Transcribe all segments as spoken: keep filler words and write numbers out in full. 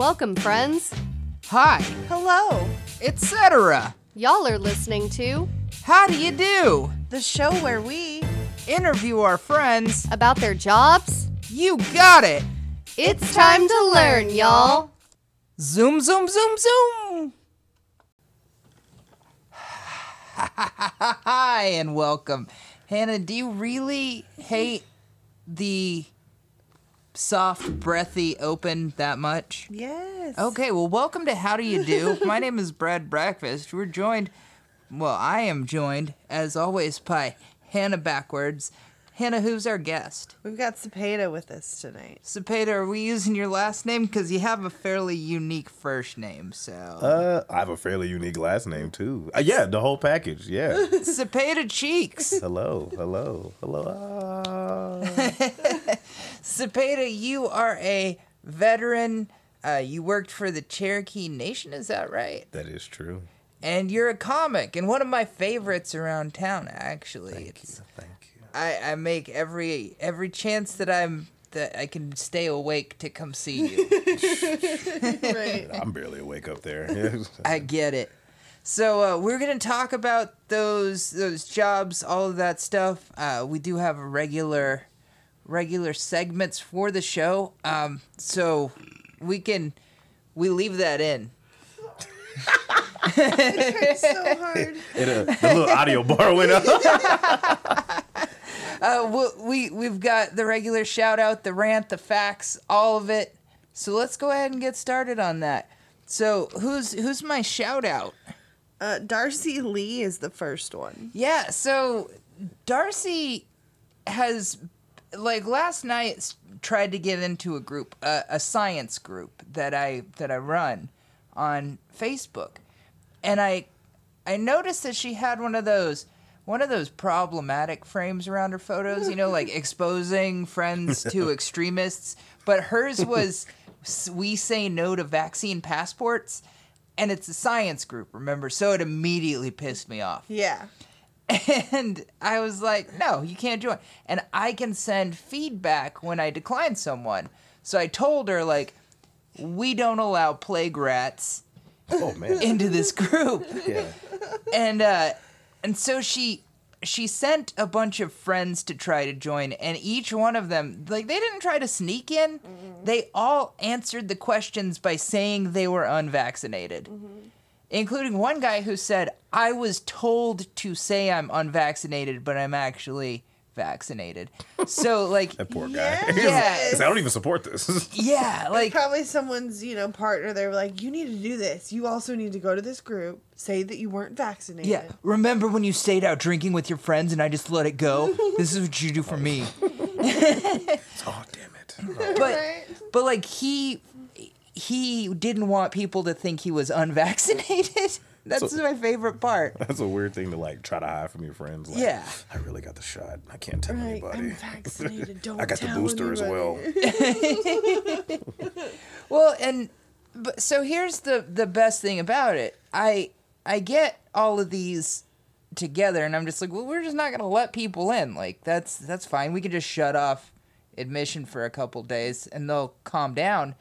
Welcome, friends. Hi. Hello. Etc. Y'all are listening to How Do You Do? The show where we interview our friends about their jobs. You got it. It's, it's time, time to learn, learn, y'all. Zoom, zoom, zoom, zoom. Hi, and welcome. Hannah, do you really hate the soft, breathy open that much? Yes. Okay, well, welcome to How Do You Do? My name is Brad Breakfast. We're joined, well, I am joined, as always, by Hannah Backwards. Hannah, who's our guest? We've got Cepeda with us tonight. Cepeda, are we using your last name? Because you have a fairly unique first name, so... Uh, I have a fairly unique last name, too. Uh, yeah, the whole package, yeah. Cepeda Cheeks. Hello, hello, hello. Cepeda, you are a veteran. Uh, you worked for the Cherokee Nation, is that right? That is true. And you're a comic, and one of my favorites around town, actually. Thank it's, you, thank you. I, I make every every chance that I'm that I can stay awake to come see you. Right. I'm barely awake up there. I get it. So uh, we're gonna talk about those those jobs, all of that stuff. Uh, we do have regular regular segments for the show, um, so we can we leave that in. It hurts so hard. It, uh, the little audio bar went up. Uh, we, we've got the regular shout-out, the rant, the facts, all of it. So let's go ahead and get started on that. So who's who's my shout-out? Uh, Darcy Lee is the first one. Yeah, so Darcy has, like, last night tried to get into a group, uh, a science group that I that I run on Facebook. And I I noticed that she had one of those... One of those problematic frames around her photos, you know, like exposing friends to extremists. But hers was, we say no to vaccine passports, and it's a science group, remember? So it immediately pissed me off. Yeah. And I was like, no, you can't join. And I can send feedback when I decline someone. So I told her, like, we don't allow plague rats oh, man. into this group. Yeah. And, uh... And so she she sent a bunch of friends to try to join, and each one of them, like, they didn't try to sneak in. Mm-hmm. They all answered the questions by saying they were unvaccinated, mm-hmm. including one guy who said, I was told to say I'm unvaccinated, but I'm actually vaccinated. So, like... That poor guy. Yeah. I don't even support this. Yeah, like... And probably someone's, you know, partner, they were like, you need to do this. You also need to go to this group. Say that you weren't vaccinated. Yeah. Remember when you stayed out drinking with your friends and I just let it go? This is what you do for me. Oh, damn it. Oh. But, right? but like, he he didn't want people to think he was unvaccinated. That's so, my favorite part. That's a weird thing to, like, try to hide from your friends. Like, yeah. I really got the shot. I can't tell right. anybody. I'm vaccinated. Don't I got tell the booster anybody. As well. Well, and... But, so here's the, the best thing about it. I I get all of these together, and I'm just like, well, we're just not going to let people in. Like, that's that's fine. We can just shut off admission for a couple days, and they'll calm down.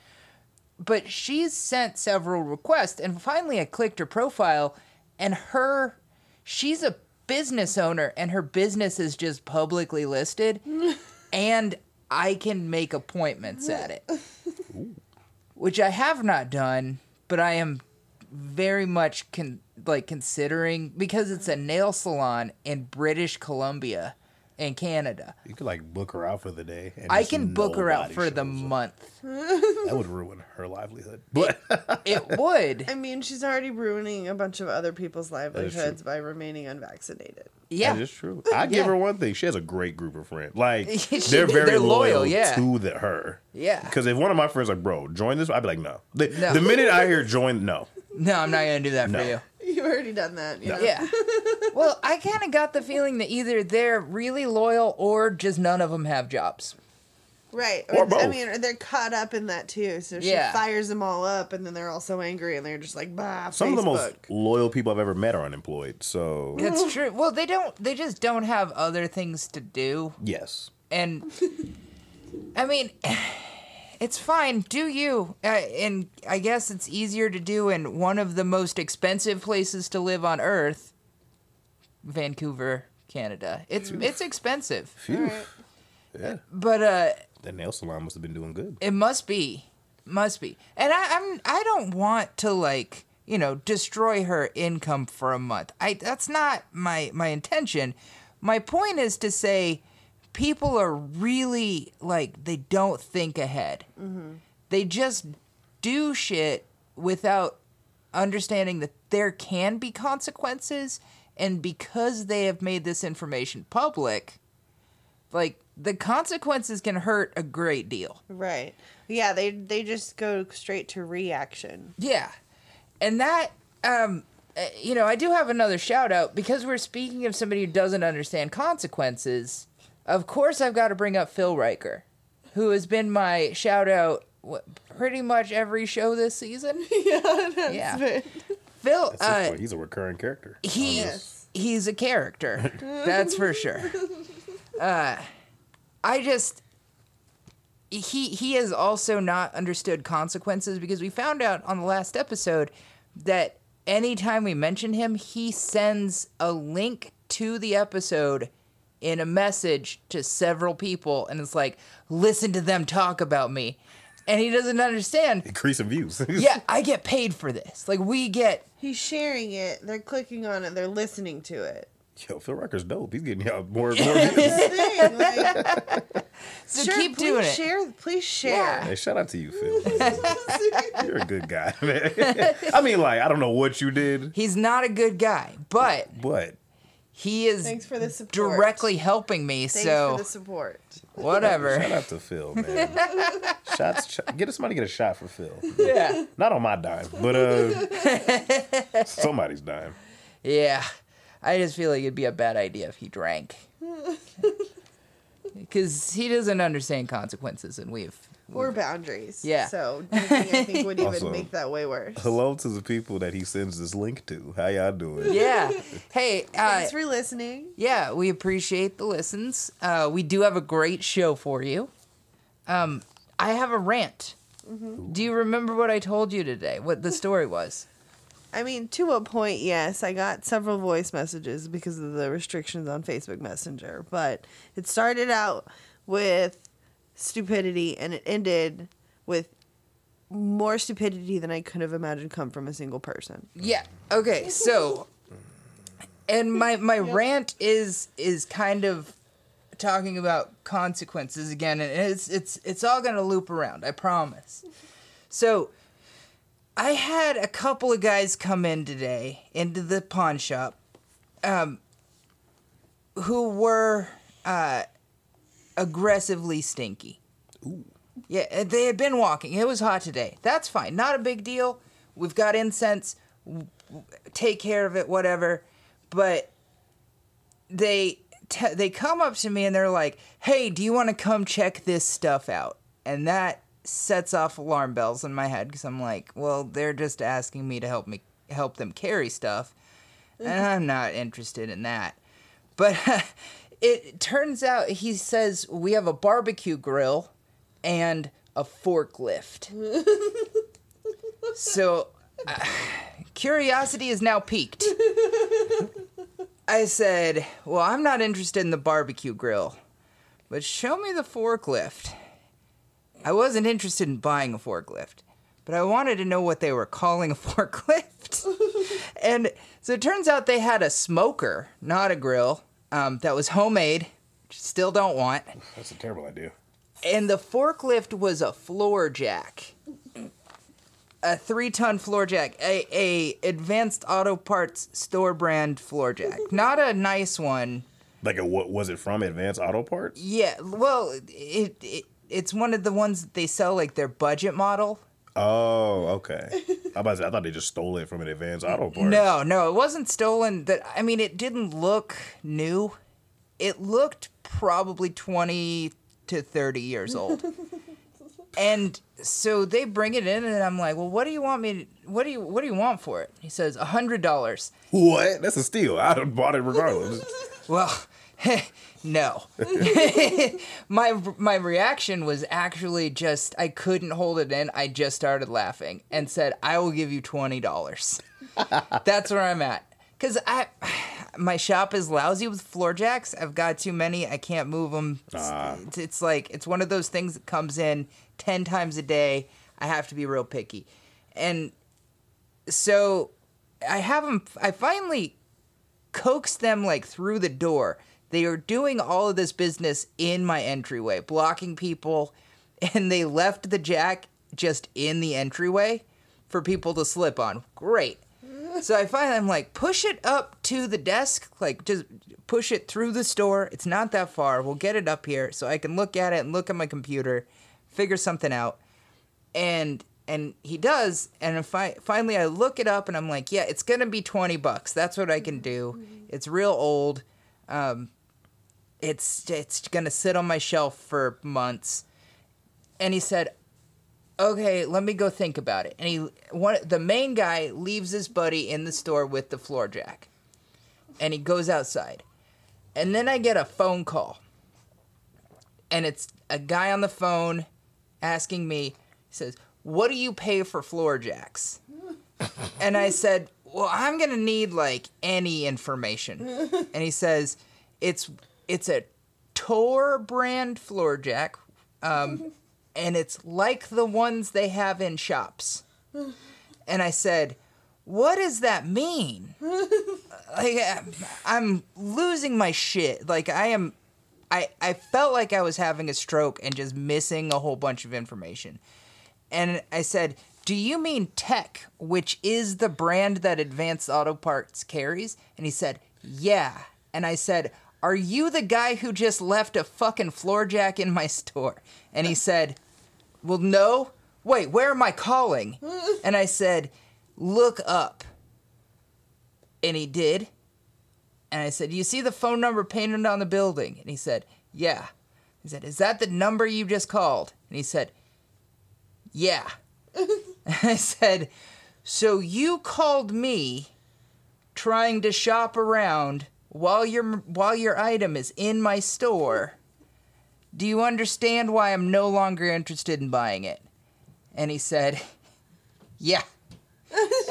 But she's sent several requests, and finally I clicked her profile, and her, she's a business owner, and her business is just publicly listed, and I can make appointments at it. Ooh. Which I have not done, but I am very much con- like considering, because it's a nail salon in British Columbia in Canada. You could, like, book her out for the day. And I can book her out for the month. That would ruin her livelihood. But it, it would. I mean, she's already ruining a bunch of other people's livelihoods by remaining unvaccinated. Yeah. That is true. I give yeah. her one thing. She has a great group of friends. Like, she, they're very they're loyal, loyal yeah. to the, her. Yeah. Because if one of my friends like, bro, join this, I'd be like, no. The, no. the minute I hear join, no. No, I'm not going to do that no. for you. You've already done that. You no. know? Yeah. Well, I kind of got the feeling that either they're really loyal or just none of them have jobs. Right. Or, or both. I mean, they're caught up in that, too. So she yeah. fires them all up, and then they're all so angry, and they're just like, bah, Some Facebook. Of the most loyal people I've ever met are unemployed, so... That's true. Well, they don't. They just don't have other things to do. Yes. And, I mean, it's fine, do you. Uh, and I guess it's easier to do in one of the most expensive places to live on Earth, Vancouver, Canada. It's Oof. It's expensive. Right. Yeah. But uh, that nail salon must have been doing good. It must be, must be. And I, I'm I don't want to like you know destroy her income for a month. I that's not my my intention. My point is to say, people are really, like, they don't think ahead. Mm-hmm. They just do shit without understanding that there can be consequences, and because they have made this information public, like, the consequences can hurt a great deal. Right. Yeah, they they just go straight to reaction. Yeah. And that, um, you know, I do have another shout-out, because we're speaking of somebody who doesn't understand consequences. Of course, I've got to bring up Phil Riker, who has been my shout-out pretty much every show this season. Yeah, that's yeah. Been. Phil, that's uh, he's a recurring character. He, yes. He's a character, that's for sure. Uh, I just... He, he has also not understood consequences, because we found out on the last episode that anytime we mention him, he sends a link to the episode in a message to several people, and it's like, listen to them talk about me. And he doesn't understand. Increasing views. Yeah, I get paid for this. Like, we get... He's sharing it, they're clicking on it, they're listening to it. Yo, Phil Riker's dope. He's getting y'all more and more views. Thing, like... So sure, keep doing it. Share, please share. Yeah. Hey, shout out to you, Phil. You're a good guy, man. I mean, like, I don't know what you did. He's not a good guy, but... But... He is Thanks for the support. Directly helping me, Thanks so... Thanks for the support. Whatever. Shout out to Phil, man. Shots, get somebody get a shot for Phil. Yeah. Not on my dime, but uh, somebody's dime. Yeah. I just feel like it'd be a bad idea if he drank. Because he doesn't understand consequences, and we've... Or boundaries. Yeah. So drinking, I think, would even also, make that way worse. Hello to the people that he sends this link to. How y'all doing? Yeah. Hey. Uh, Thanks for listening. Yeah, we appreciate the listens. Uh, we do have a great show for you. Um, I have a rant. Mm-hmm. Do you remember what I told you today? What the story was? I mean, to a point, yes. I got several voice messages because of the restrictions on Facebook Messenger. But it started out with... stupidity, and it ended with more stupidity than I could have imagined come from a single person. Yeah. Okay. So, and my my yeah. rant is is kind of talking about consequences again, and it's it's it's all gonna loop around. I promise. So, I had a couple of guys come in today into the pawn shop, um, who were uh. aggressively stinky. Ooh. Yeah, they had been walking. It was hot today. That's fine. Not a big deal. We've got incense. Take care of it, whatever. But they t- they come up to me and they're like, "Hey, do you want to come check this stuff out?" And that sets off alarm bells in my head, cuz I'm like, "Well, they're just asking me to help me help them carry stuff." And I'm not interested in that. But it turns out, he says, we have a barbecue grill and a forklift. So, uh, curiosity is now piqued. I said, well, I'm not interested in the barbecue grill, but show me the forklift. I wasn't interested in buying a forklift, but I wanted to know what they were calling a forklift. And so it turns out they had a smoker, not a grill. Um, that was homemade, which still don't want. That's a terrible idea. And the forklift was a floor jack. A three-ton floor jack. A, a Advanced Auto Parts store brand floor jack. Not a nice one. Like, a, what was it from, Advanced Auto Parts? Yeah, well, it, it it's one of the ones that they sell, like, their budget model. Oh, okay. I about to say, I thought they just stole it from an Advanced Auto Parts. No, no, it wasn't stolen. That I mean, it didn't look new. It looked probably twenty to thirty years old. And so they bring it in, and I'm like, well, what do you want me to, what do you, what do you want for it? He says, one hundred dollars. What? That's a steal. I would have bought it regardless. Well, no. my my reaction was actually just, I couldn't hold it in. I just started laughing and said, I will give you twenty dollars. That's where I'm at. Because I, my shop is lousy with floor jacks. I've got too many. I can't move them. Uh. It's, it's like, it's one of those things that comes in ten times a day. I have to be real picky. And so I have them, I finally coaxed them like through the door. They are doing all of this business in my entryway, blocking people, and they left the jack just in the entryway for people to slip on. Great. So I finally, I'm like, push it up to the desk, like just push it through the store. It's not that far. We'll get it up here so I can look at it and look at my computer, figure something out. And and he does, and if I, finally I look it up, and I'm like, yeah, it's going to be twenty bucks. That's what I can do. It's real old. Um, it's it's going to sit on my shelf for months. And he said, okay, let me go think about it. And he, one, the main guy leaves his buddy in the store with the floor jack, and he goes outside. And then I get a phone call, and it's a guy on the phone asking me, he says, what do you pay for floor jacks? And I said, well, I'm going to need, like, any information. And he says, it's it's a Tor brand floor jack, um, and it's like the ones they have in shops. And I said, what does that mean? Like, I'm losing my shit. Like, I am... I, I felt like I was having a stroke and just missing a whole bunch of information. And I said, do you mean Tech, which is the brand that Advanced Auto Parts carries? And he said, yeah. And I said, are you the guy who just left a fucking floor jack in my store? And he said, well, no. Wait, where am I calling? And I said, look up. And he did. And I said, you see the phone number painted on the building? And he said, yeah. He said, is that the number you just called? And he said, yeah. I said, so you called me trying to shop around while your while your item is in my store. Do you understand why I'm no longer interested in buying it? And he said, yeah.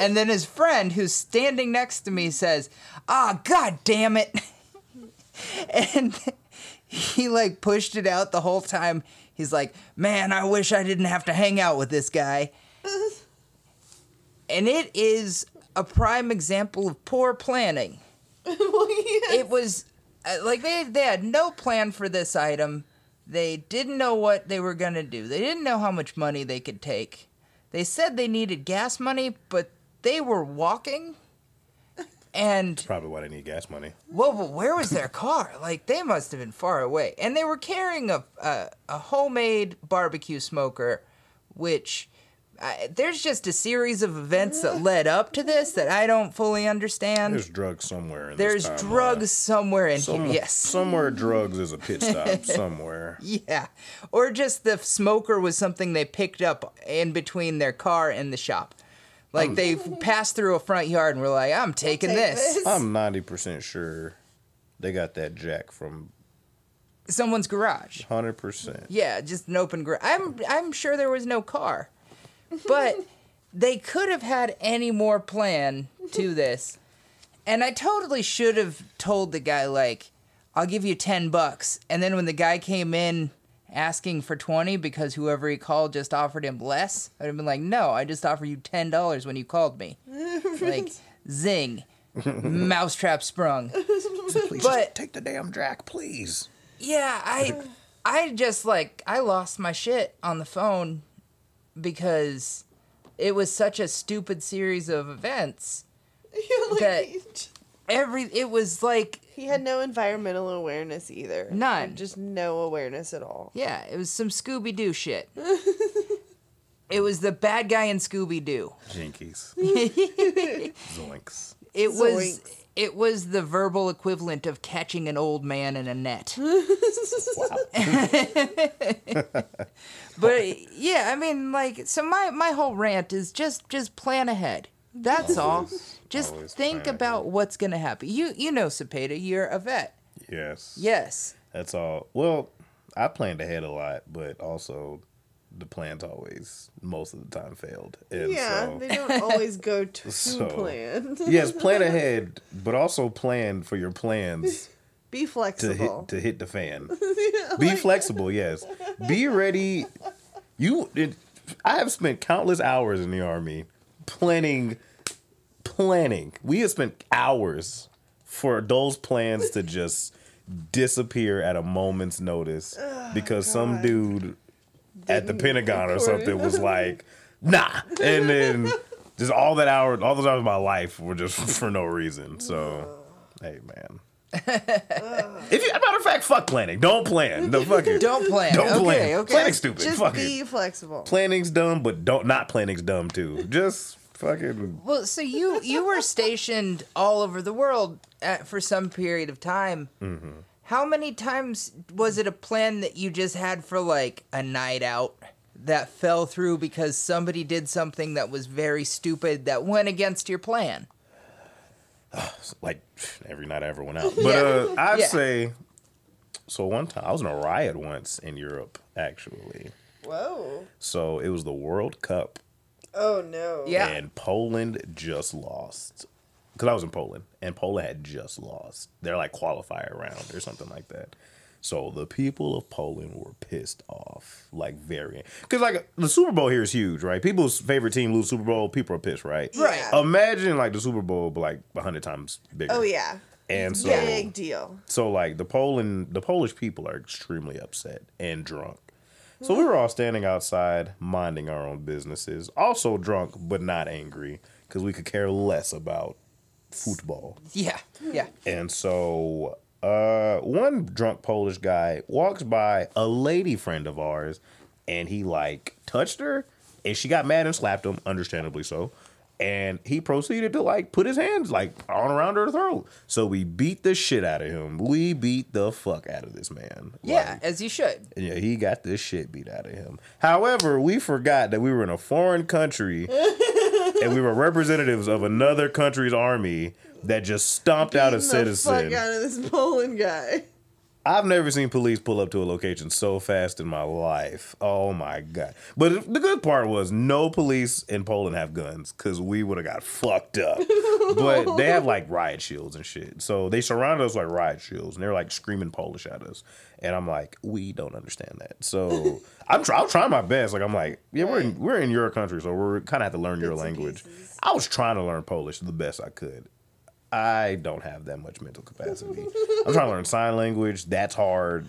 And then his friend, who's standing next to me, says, ah, god damn it. And he, like, pushed it out the whole time. He's like, man, I wish I didn't have to hang out with this guy. And it is a prime example of poor planning. Well, yes. It was, like, they, they had no plan for this item. They didn't know what they were going to do. They didn't know how much money they could take. They said they needed gas money, but they were walking, and... That's probably why they need gas money. Well, but where was their car? Like, they must have been far away. And they were carrying a a, a homemade barbecue smoker, which... I, there's just a series of events that led up to this that I don't fully understand. There's drugs somewhere in this There's drugs line. somewhere in Some, here, yes. Somewhere drugs is a pit stop somewhere. Yeah. Or just the smoker was something they picked up in between their car and the shop. Like, I'm, they passed through a front yard and were like, I'm taking take this. this. I'm ninety percent sure they got that jack from... someone's garage. one hundred percent. Yeah, just an open garage. I'm, I'm sure there was no car. But they could have had any more plan to this. And I totally should have told the guy, like, I'll give you ten bucks. And then when the guy came in asking for twenty because whoever he called just offered him less, I would have been like, no, I just offered you ten dollars when you called me. Like, zing. Mousetrap sprung. So please, but, just take the damn jack, please. Yeah, I, I just, like, I lost my shit on the phone. Because it was such a stupid series of events like, that every it was like he had no environmental awareness either. None, just no awareness at all. Yeah, it was some Scooby Doo shit. It was the bad guy in Scooby Doo. Jinkies, zoinks. It zoinks. was it was the verbal equivalent of catching an old man in a net. Wow. But, yeah, I mean, like, so my, my whole rant is just, just plan ahead. That's always, all. Just think about ahead. what's going to happen. You you know, Cepeda, you're a vet. Yeah. Yes. Yes. That's all. Well, I planned ahead a lot, but also the plans always, most of the time, failed. And yeah, so, they don't always go to so, plan. Yes, plan ahead, but also plan for your plans. Be flexible. To hit, to hit the fan. Like, be flexible, yes. Be ready. You, it, I have spent countless hours in the Army planning, planning. We have spent hours for those plans to just disappear at a moment's notice oh, because God. some dude Didn't at the Pentagon or something it. was like, nah. And then just all that hour, all those hours of my life were just for no reason. So, oh. hey, man. If you, matter of fact, fuck planning. Don't plan. No, fuck it. Don't plan. Don't okay, plan. Okay. Planning's stupid. Just fuck be it. flexible. Planning's dumb, but don't not planning's dumb too. Just fucking. Well, so you you were stationed all over the world at, for some period of time. Mm-hmm. How many times was it a plan that you just had for like a night out that fell through because somebody did something that was very stupid that went against your plan? Like every night I ever went out. But yeah. uh, I'd yeah. say, so one time, I was in a riot once in Europe, actually. Whoa. So it was the World Cup. Oh, no. Yeah. And Poland just lost. Because I was in Poland, and Poland had just lost. They're like qualifier round or something like that. So the people of Poland were pissed off, like very, because like the Super Bowl here is huge, right? People's favorite team lose Super Bowl, people are pissed, right? Right. Yeah. Imagine like the Super Bowl, but like a hundred times bigger. Oh yeah. And so big deal. So like the Poland, the Polish people are extremely upset and drunk. So we were all standing outside, minding our own businesses, also drunk but not angry, because we could care less about football. Yeah. Yeah. And so. Uh, one drunk Polish guy walks by a lady friend of ours, and he like touched her, and she got mad and slapped him, understandably so. And he proceeded to like put his hands like on around her throat. So we beat the shit out of him. We beat the fuck out of this man. Yeah, like, as you should. Yeah, he got this shit beat out of him. However, we forgot that we were in a foreign country, and we were representatives of another country's army. That just stomped Beating out a citizen. The fuck out of this Poland guy. I've never seen police pull up to a location so fast in my life. Oh my God. But the good part was no police in Poland have guns, because we would have got fucked up. But they have like riot shields and shit. So they surrounded us like riot shields, and they're like screaming Polish at us. And I'm like, we don't understand that. So I'm try- I'll try my best. Like I'm like, yeah, we're in, we're in your country, so we're kind of have to learn your language. I was trying to learn Polish the best I could. I don't have that much mental capacity. I'm trying to learn sign language. That's hard.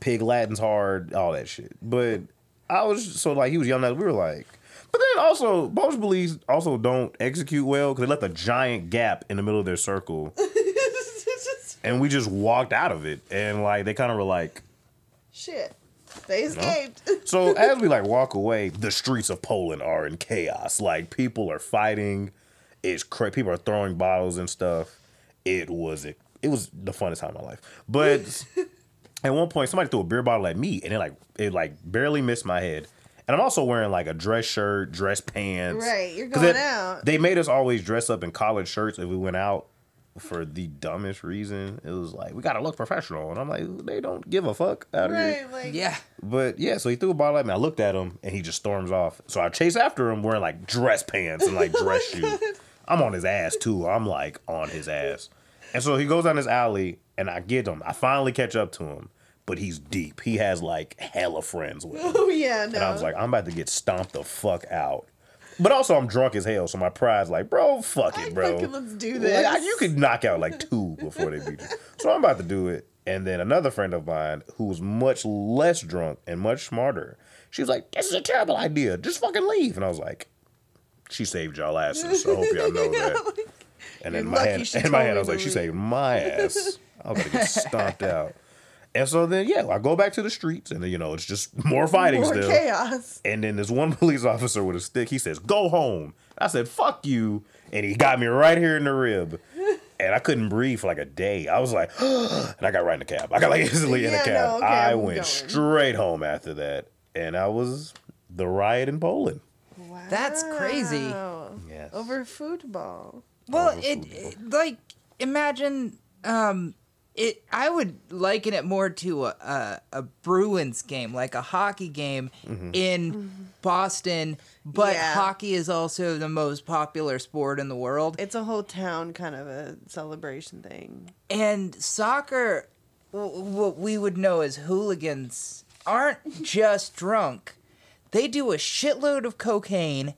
Pig Latin's hard. All that shit. But I was, so like, he was yelling at us. We were like, but then also, Polish police also don't execute well because they left a giant gap in the middle of their circle. And we just walked out of it. And like, they kind of were like, shit. They escaped. You know? So as we like walk away, the streets of Poland are in chaos. Like, people are fighting. It's crazy. People are throwing bottles and stuff. It was it, it was the funnest time of my life. But at one point, somebody threw a beer bottle at me, and it like it like barely missed my head. And I'm also wearing like a dress shirt, dress pants. Right, you're going it, out. They made us always dress up in collared shirts if we went out for the dumbest reason. It was like, we gotta look professional, and I'm like, they don't give a fuck out of right, here. Like, yeah, but yeah, so he threw a bottle at me. I looked at him, and he just storms off. So I chase after him wearing like dress pants and like dress shoes. I'm on his ass, too. I'm, like, on his ass. And so he goes down this alley, and I get him. I finally catch up to him, but he's deep. He has, like, hella friends with him. Oh, yeah, no. And I was like, I'm about to get stomped the fuck out. But also, I'm drunk as hell, so my pride's like, bro, fuck it, bro. I fucking let's do this. Like, I, you could knock out, like, two before they beat you. So I'm about to do it. And then another friend of mine, who was much less drunk and much smarter, she was like, this is a terrible idea. Just fucking leave. And I was like... She saved y'all asses. So I hope y'all know that. Like, and then my hand, in my hand, I was like, she saved my ass. I was about to get stomped out. And so then, yeah, I go back to the streets, and then, you know, it's just more fighting more still. More chaos. And then this one police officer with a stick, he says, go home. I said, fuck you. And he got me right here in the rib. And I couldn't breathe for like a day. I was like, and I got right in the cab. I got like instantly yeah, in the cab. No, okay, I I'm went going. straight home after that. And I was the riot in Poland. Wow. That's crazy. Yes. Over football. Well, Over it, football. it like imagine um, It, I would liken it more to a, a, a Bruins game, like a hockey game mm-hmm. in mm-hmm. Boston, but yeah. hockey is also the most popular sport in the world. It's a whole town kind of a celebration thing. And soccer, w- what we would know as hooligans, aren't just drunk. They do a shitload of cocaine,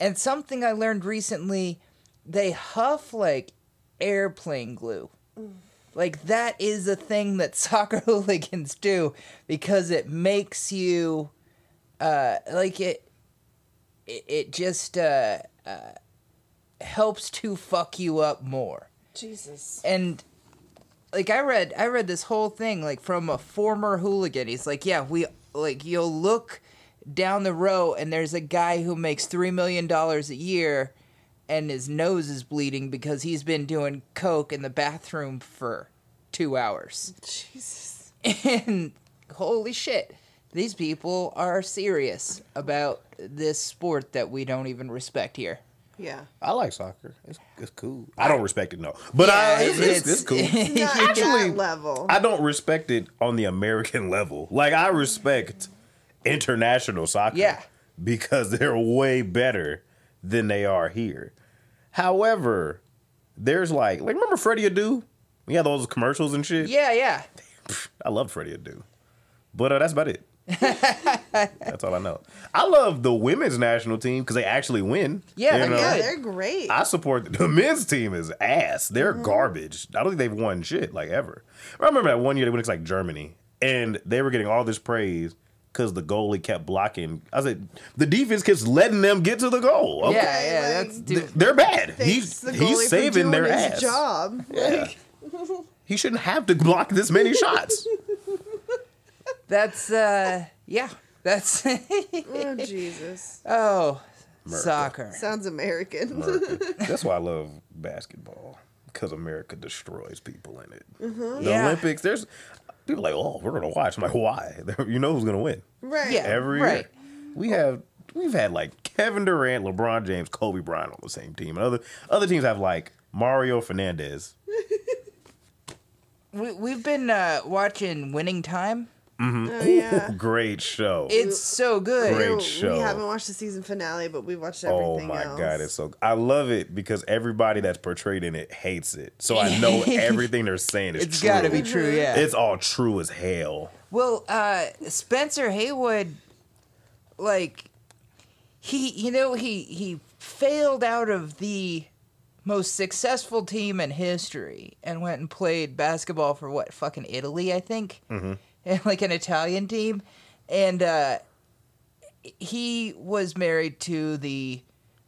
and something I learned recently, they huff like airplane glue. Mm. Like, that is a thing that soccer hooligans do because it makes you, uh, like, it it, it just uh, uh, helps to fuck you up more. Jesus. And, like, I read I read this whole thing, like, from a former hooligan. He's like, yeah, we, like, you'll look down the row and there's a guy who makes three million dollars a year and his nose is bleeding because he's been doing coke in the bathroom for two hours. Jesus. And holy shit, these people are serious about this sport that we don't even respect here. Yeah. I like soccer. It's, it's cool. I don't respect it, no. But yeah, I, it's, it's, it's cool. It's not actually, that level. I don't respect it on the American level. Like, I respect international soccer yeah. because they're way better than they are here. However, there's like, like remember Freddie Adu? We had those commercials and shit. Yeah, yeah. I love Freddie Adu, but uh, that's about it. That's all I know. I love the women's national team because they actually win. Yeah, you know? Yeah, they're great. I support the men's team is ass. They're mm-hmm. garbage. I don't think they've won shit like ever. I remember that one year they went to like Germany and they were getting all this praise because the goalie kept blocking. I said, the defense keeps letting them get to the goal. Okay. Yeah, yeah, that's dude, they're bad. He's the he's saving for doing their his ass. Job. Yeah. Like. He shouldn't have to block this many shots. That's uh, yeah. That's oh Jesus. Oh, America. Soccer sounds American. America. That's why I love basketball because America destroys people in it. Mm-hmm. The yeah. Olympics, there's. People are like, oh, we're gonna watch. I'm like, why? You know who's gonna win, right? Yeah, every right. year. We have we've had like Kevin Durant, LeBron James, Kobe Bryant on the same team, and other other teams have like Mario Fernandez. we we've been uh, watching Winning Time. Mm-hmm. Oh, yeah. Ooh, great show! It's so good. Great show. We haven't watched the season finale, but we've watched everything. Oh my else. God, it's so! I love it because everybody that's portrayed in it hates it, so I know everything they're saying is. It's true. It's got to be true, yeah. It's all true as hell. Well, uh, Spencer Haywood, like he, you know, he he failed out of the most successful team in history and went and played basketball for what fucking Italy, I think. Mm-hmm. Like an Italian team. And uh, he was married to the,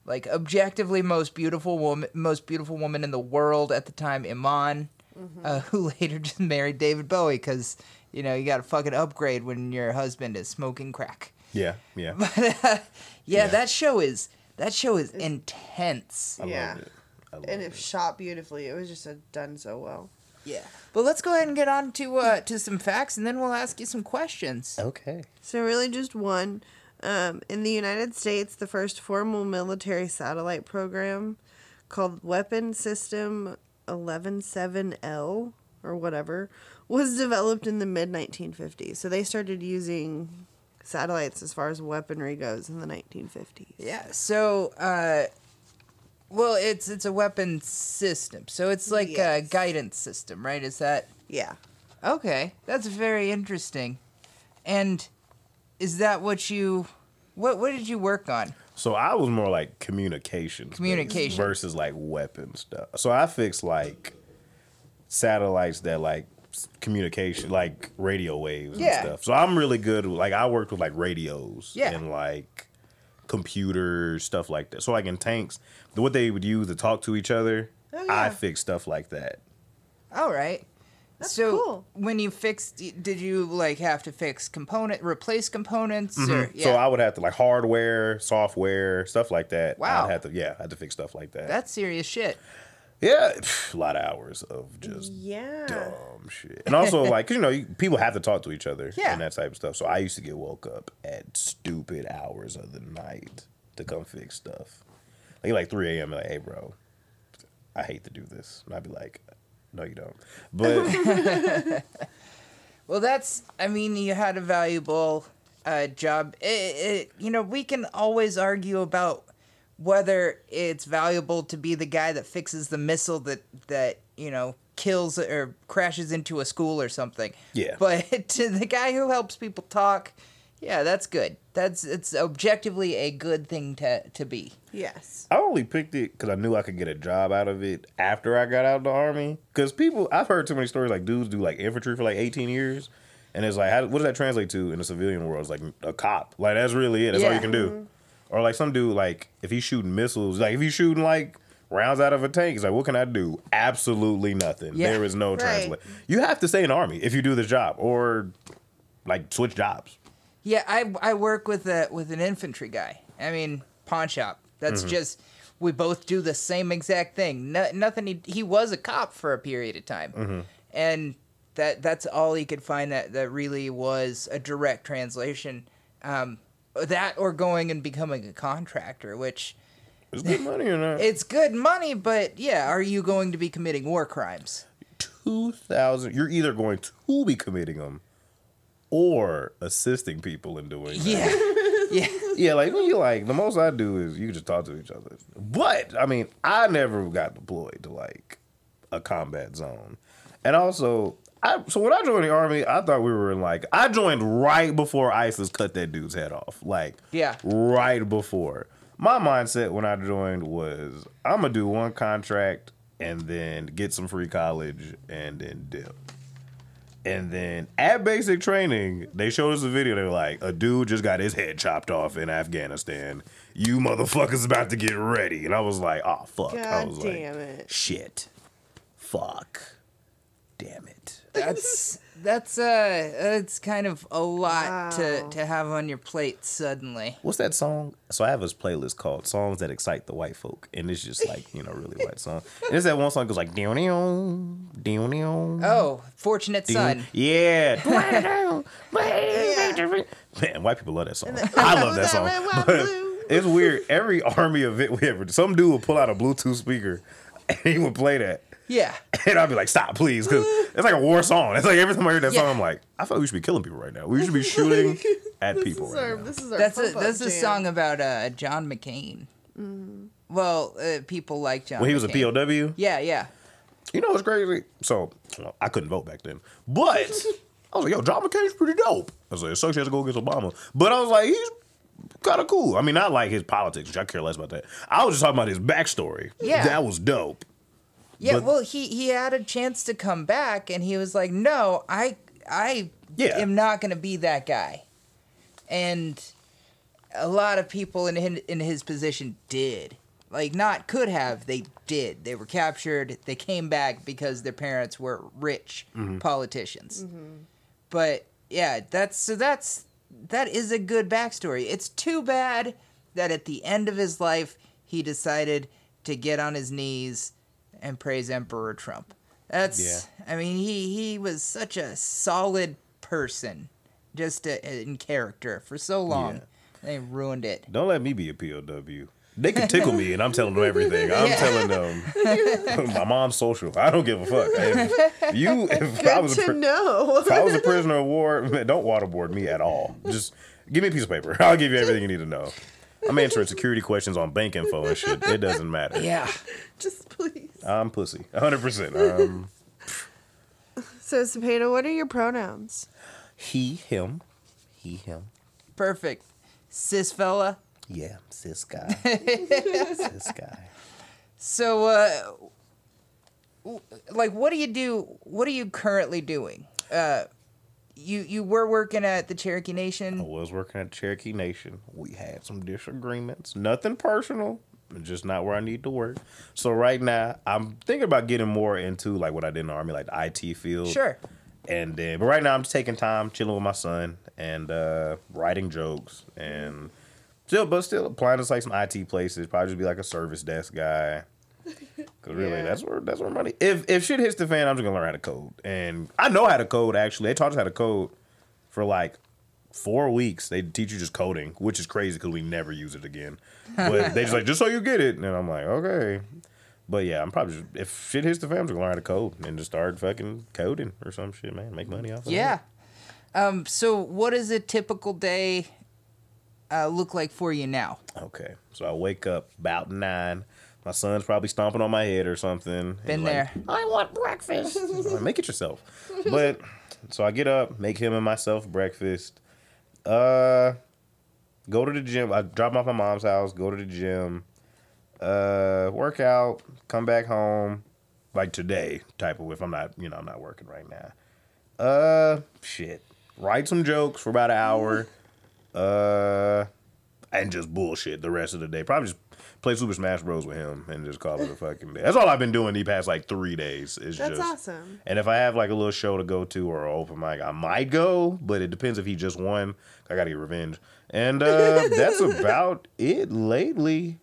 like, objectively most beautiful woman most beautiful woman in the world at the time, Iman, mm-hmm. uh, who later just married David Bowie because, you know, you got to fucking upgrade when your husband is smoking crack. Yeah, yeah. But, uh, yeah, yeah, that show is, that show is it's, intense. I yeah. Loved it. I loved and it, it shot beautifully. It was just a, done so well. Yeah. But let's go ahead and get on to uh, to some facts, and then we'll ask you some questions. Okay. So really just one. Um, in the United States, the first formal military satellite program called Weapon System one seventeen L, or whatever, was developed in the mid nineteen fifties. So they started using satellites as far as weaponry goes in the nineteen fifties. Yeah, so... Uh, Well, it's it's a weapon system, so it's like yes. a guidance system, right? Is that... Yeah. Okay, that's very interesting. And is that what you... What what did you work on? So I was more like communications. Communications. Versus like weapon stuff. So I fixed like satellites that like communication, like radio waves yeah. and stuff. So I'm really good with, like I worked with like radios yeah. and like... computers, stuff like that. So like in tanks, what they would use to talk to each other, oh, yeah. I fixed stuff like that. All right. That's so cool. When you fixed, did you like have to fix component, replace components? Mm-hmm. Or, yeah. So I would have to like hardware, software, stuff like that. Wow. I'd have to, yeah, I had to fix stuff like that. That's serious shit. Yeah, a lot of hours of just yeah. dumb shit. And also, like, you know, people have to talk to each other yeah. and that type of stuff. So I used to get woke up at stupid hours of the night to come fix stuff. Like, like three a.m. like, hey, bro, I hate to do this. And I'd be like, No, you don't. But well, that's, I mean, you had a valuable uh, job. It, it, you know, we can always argue about whether it's valuable to be the guy that fixes the missile that, that you know, kills or crashes into a school or something. Yeah. But to the guy who helps people talk, yeah, that's good. That's it's objectively a good thing to, to be. Yes. I only picked it because I knew I could get a job out of it after I got out of the Army. Because people, I've heard too many stories like dudes do like infantry for like eighteen years. And it's like, how, what does that translate to in the civilian world? It's like a cop. Like, that's really it. That's yeah. all you can do. Mm-hmm. Or like some dude, like, if he's shooting missiles, like if he's shooting like rounds out of a tank, it's like, what can I do? Absolutely nothing. Yeah. There is no right. translate. You have to stay in the Army if you do this job or like switch jobs. Yeah, I I work with a with an infantry guy. I mean, pawn shop. That's mm-hmm. just we both do the same exact thing. No, nothing. He, he was a cop for a period of time, mm-hmm. and that that's all he could find that, that really was a direct translation. Um, that or going and becoming a contractor, which it's good money or not? It's good money, but yeah, are you going to be committing war crimes? Two thousand. You're either going to be committing them. Or assisting people in doing yeah. that. Yeah. Yeah, like, when you like, the most I do is you just talk to each other. But, I mean, I never got deployed to, like, a combat zone. And also, I so when I joined the Army, I thought we were in, like, I joined right before ISIS cut that dude's head off. Like, yeah. right before. My mindset when I joined was, I'm going to do one contract and then get some free college and then dip. And then at basic training, they showed us a video. They were like, a dude just got his head chopped off in Afghanistan. You motherfuckers about to get ready. And I was like, oh, fuck. God I was damn like, it. Shit. Fuck. Damn it. That's, that's, uh, that's kind of a lot wow. to, to have on your plate suddenly. What's that song? So I have this playlist called Songs That Excite the White Folk. And it's just like, you know, really white song. And it's that one song that goes like, down, down, down, down. Oh, Fortunate Son. Yeah. Man, white people love that song. I love that song. But it's weird. Every Army event we ever do, some dude would pull out a Bluetooth speaker and he would play that. Yeah. And I'd be like, stop, please. Because it's like a war song. It's like every time I hear that yeah. song, I'm like, I feel like we should be killing people right now. We should be shooting at this people right our, now. This is our That's, a, that's a song about uh, John McCain. Mm-hmm. Well, uh, people like John Well, he was McCain. a P O W? Yeah, yeah. You know what's crazy? So, well, I couldn't vote back then. But I was like, yo, John McCain's pretty dope. I was like, it sucks he has to go against Obama. But I was like, he's kind of cool. I mean, not like his politics, which I care less about that. I was just talking about his backstory. Yeah. That was dope. Yeah, but, well, he, he had a chance to come back, and he was like, no, I I yeah. am not going to be that guy. And a lot of people in his, in his position did. Like, not could have, they did. They were captured, they came back because their parents were rich mm-hmm. politicians. Mm-hmm. But, yeah, that's so that's that is a good backstory. It's too bad that at the end of his life, he decided to get on his knees and praise Emperor Trump. That's, yeah. I mean, he, he was such a solid person, just a, in character, for so long. Yeah. They ruined it. Don't let me be a P O W. They can tickle me, and I'm telling them everything. I'm yeah. telling them, my mom's social. I don't give a fuck. If you, if Good I was to a pri- know. If I was a prisoner of war, man, don't waterboard me at all. Just give me a piece of paper. I'll give you everything you need to know. I'm answering security questions on bank info and shit. It doesn't matter. Yeah. Just please. I'm pussy. one hundred percent. Um, so, Cepeda, what are your pronouns? He, him. He, him. Perfect. Cis fella. Yeah, cis guy. Cis guy. So, uh, like, what do you do? What are you currently doing? Uh, You you were working at the Cherokee Nation? I was working at Cherokee Nation. We had some disagreements. Nothing personal. Just not where I need to work. So right now, I'm thinking about getting more into like what I did in the Army, like the I T field. Sure. And then, but right now, I'm just taking time, chilling with my son, and uh, writing jokes. And still, but still applying to like some I T places. Probably just be like a service desk guy. Cause really, yeah. that's where that's where money. If if shit hits the fan, I'm just gonna learn how to code, and I know how to code. Actually, they taught us how to code for like four weeks. They teach you just coding, which is crazy because we never use it again. But they just like just so you get it, and I'm like, okay. But yeah, I'm probably just, if shit hits the fans, we're gonna learn how to code and just start fucking coding or some shit, man. Make money off of yeah. it. Yeah. Um. So, what does a typical day uh, look like for you now? Okay, so I wake up about nine. My son's probably stomping on my head or something. Been there. Like, I want breakfast. Like, make it yourself. But so I get up, make him and myself breakfast. Uh, go to the gym. I drop him off at my mom's house. Go to the gym. Uh, work out, come back home, like today type of, if I'm not, you know, I'm not working right now. Uh, shit. Write some jokes for about an hour. Uh, and just bullshit the rest of the day. Probably just play Super Smash Bros with him and just call it a fucking day. That's all I've been doing the past like three days. Is That's just, awesome. And if I have like a little show to go to or an open mic, I might go, but it depends if he just won. I gotta get revenge. And uh, that's about it lately.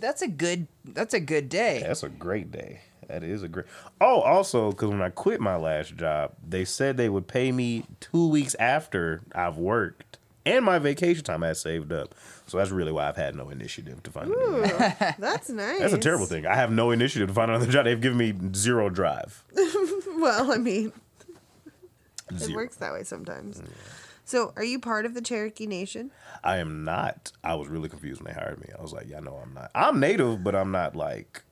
That's a good. That's a good day. That's a great day. That is a great. Oh, also, because when I quit my last job, they said they would pay me two weeks after I've worked and my vacation time I had saved up. So that's really why I've had no initiative to find. Ooh, another job. That's nice. That's a terrible thing. I have no initiative to find another job. They've given me zero drive. Well, I mean, zero. It works that way sometimes. Mm. So, are you part of the Cherokee Nation? I am not. I was really confused when they hired me. I was like, yeah, no, I'm not. I'm Native, but I'm not like,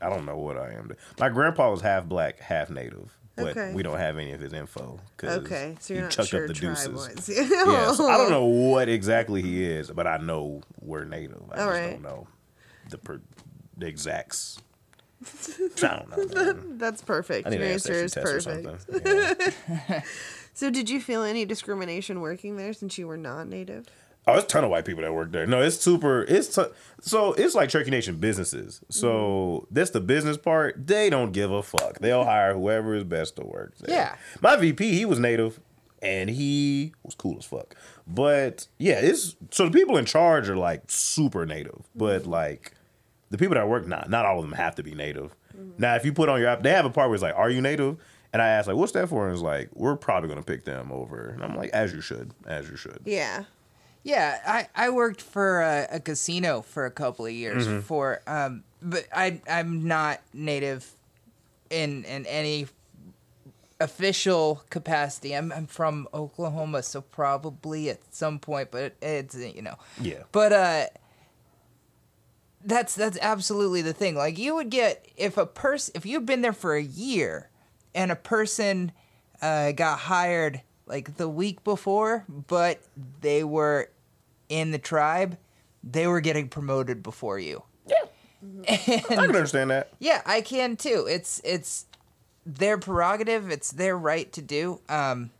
I don't know what I am. My grandpa was half black, half Native, but okay. we don't have any of his info. Okay, so you're he not chucked sure up the deuces. Yeah, so I don't know what exactly he is, but I know we're Native. I All just right. don't know the, per, the exacts. I don't know. That's perfect. I need Your an answer is perfect. Yeah. So, did you feel any discrimination working there since you were not Native? Oh, there's a ton of white people that work there. No, it's super. It's t- so it's like Cherokee Nation businesses. So mm. that's the business part. They don't give a fuck. They'll hire whoever is best to work there. Yeah. My V P, he was Native, and he was cool as fuck. But yeah, it's so the people in charge are like super Native, but like. The people that work, not, not all of them have to be Native. Mm-hmm. Now, if you put on your app, they have a part where it's like, are you Native? And I asked, like, what's that for? And it's like, we're probably going to pick them over. And I'm like, as you should, as you should. Yeah. Yeah, I, I worked for a, a casino for a couple of years. Mm-hmm. for, um, but I, I'm not Native in in any official capacity. I'm, I'm from Oklahoma, so probably at some point, but it's, you know. Yeah. But, uh... That's that's absolutely the thing. Like you would get if a person if you'd been there for a year and a person uh, got hired like the week before, but they were in the tribe, they were getting promoted before you. Yeah, and, I can understand that. Yeah, I can too. It's it's their prerogative. It's their right to do. Um,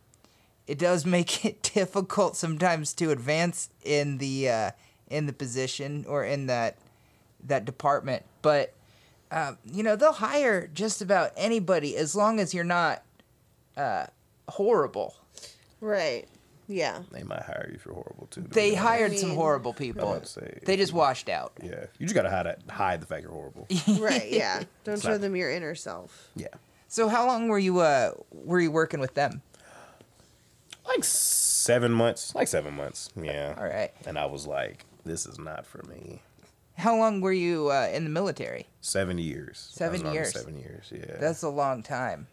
it does make it difficult sometimes to advance in the uh, in the position or in that. that department, but um, you know they'll hire just about anybody as long as you're not uh, horrible. Right. Yeah. They might hire you if you're horrible too. They hired some horrible people. I would say, they just washed out. Yeah. You just gotta hide it, hide the fact you're horrible. Right. Yeah. Don't it's show not... them your inner self. Yeah. So how long were you uh were you working with them? Like seven months. Like seven months. Yeah. All right. And I was like, this is not for me. How long were you uh, in the military? Seven years. Seven years. Seven years, yeah. That's a long time.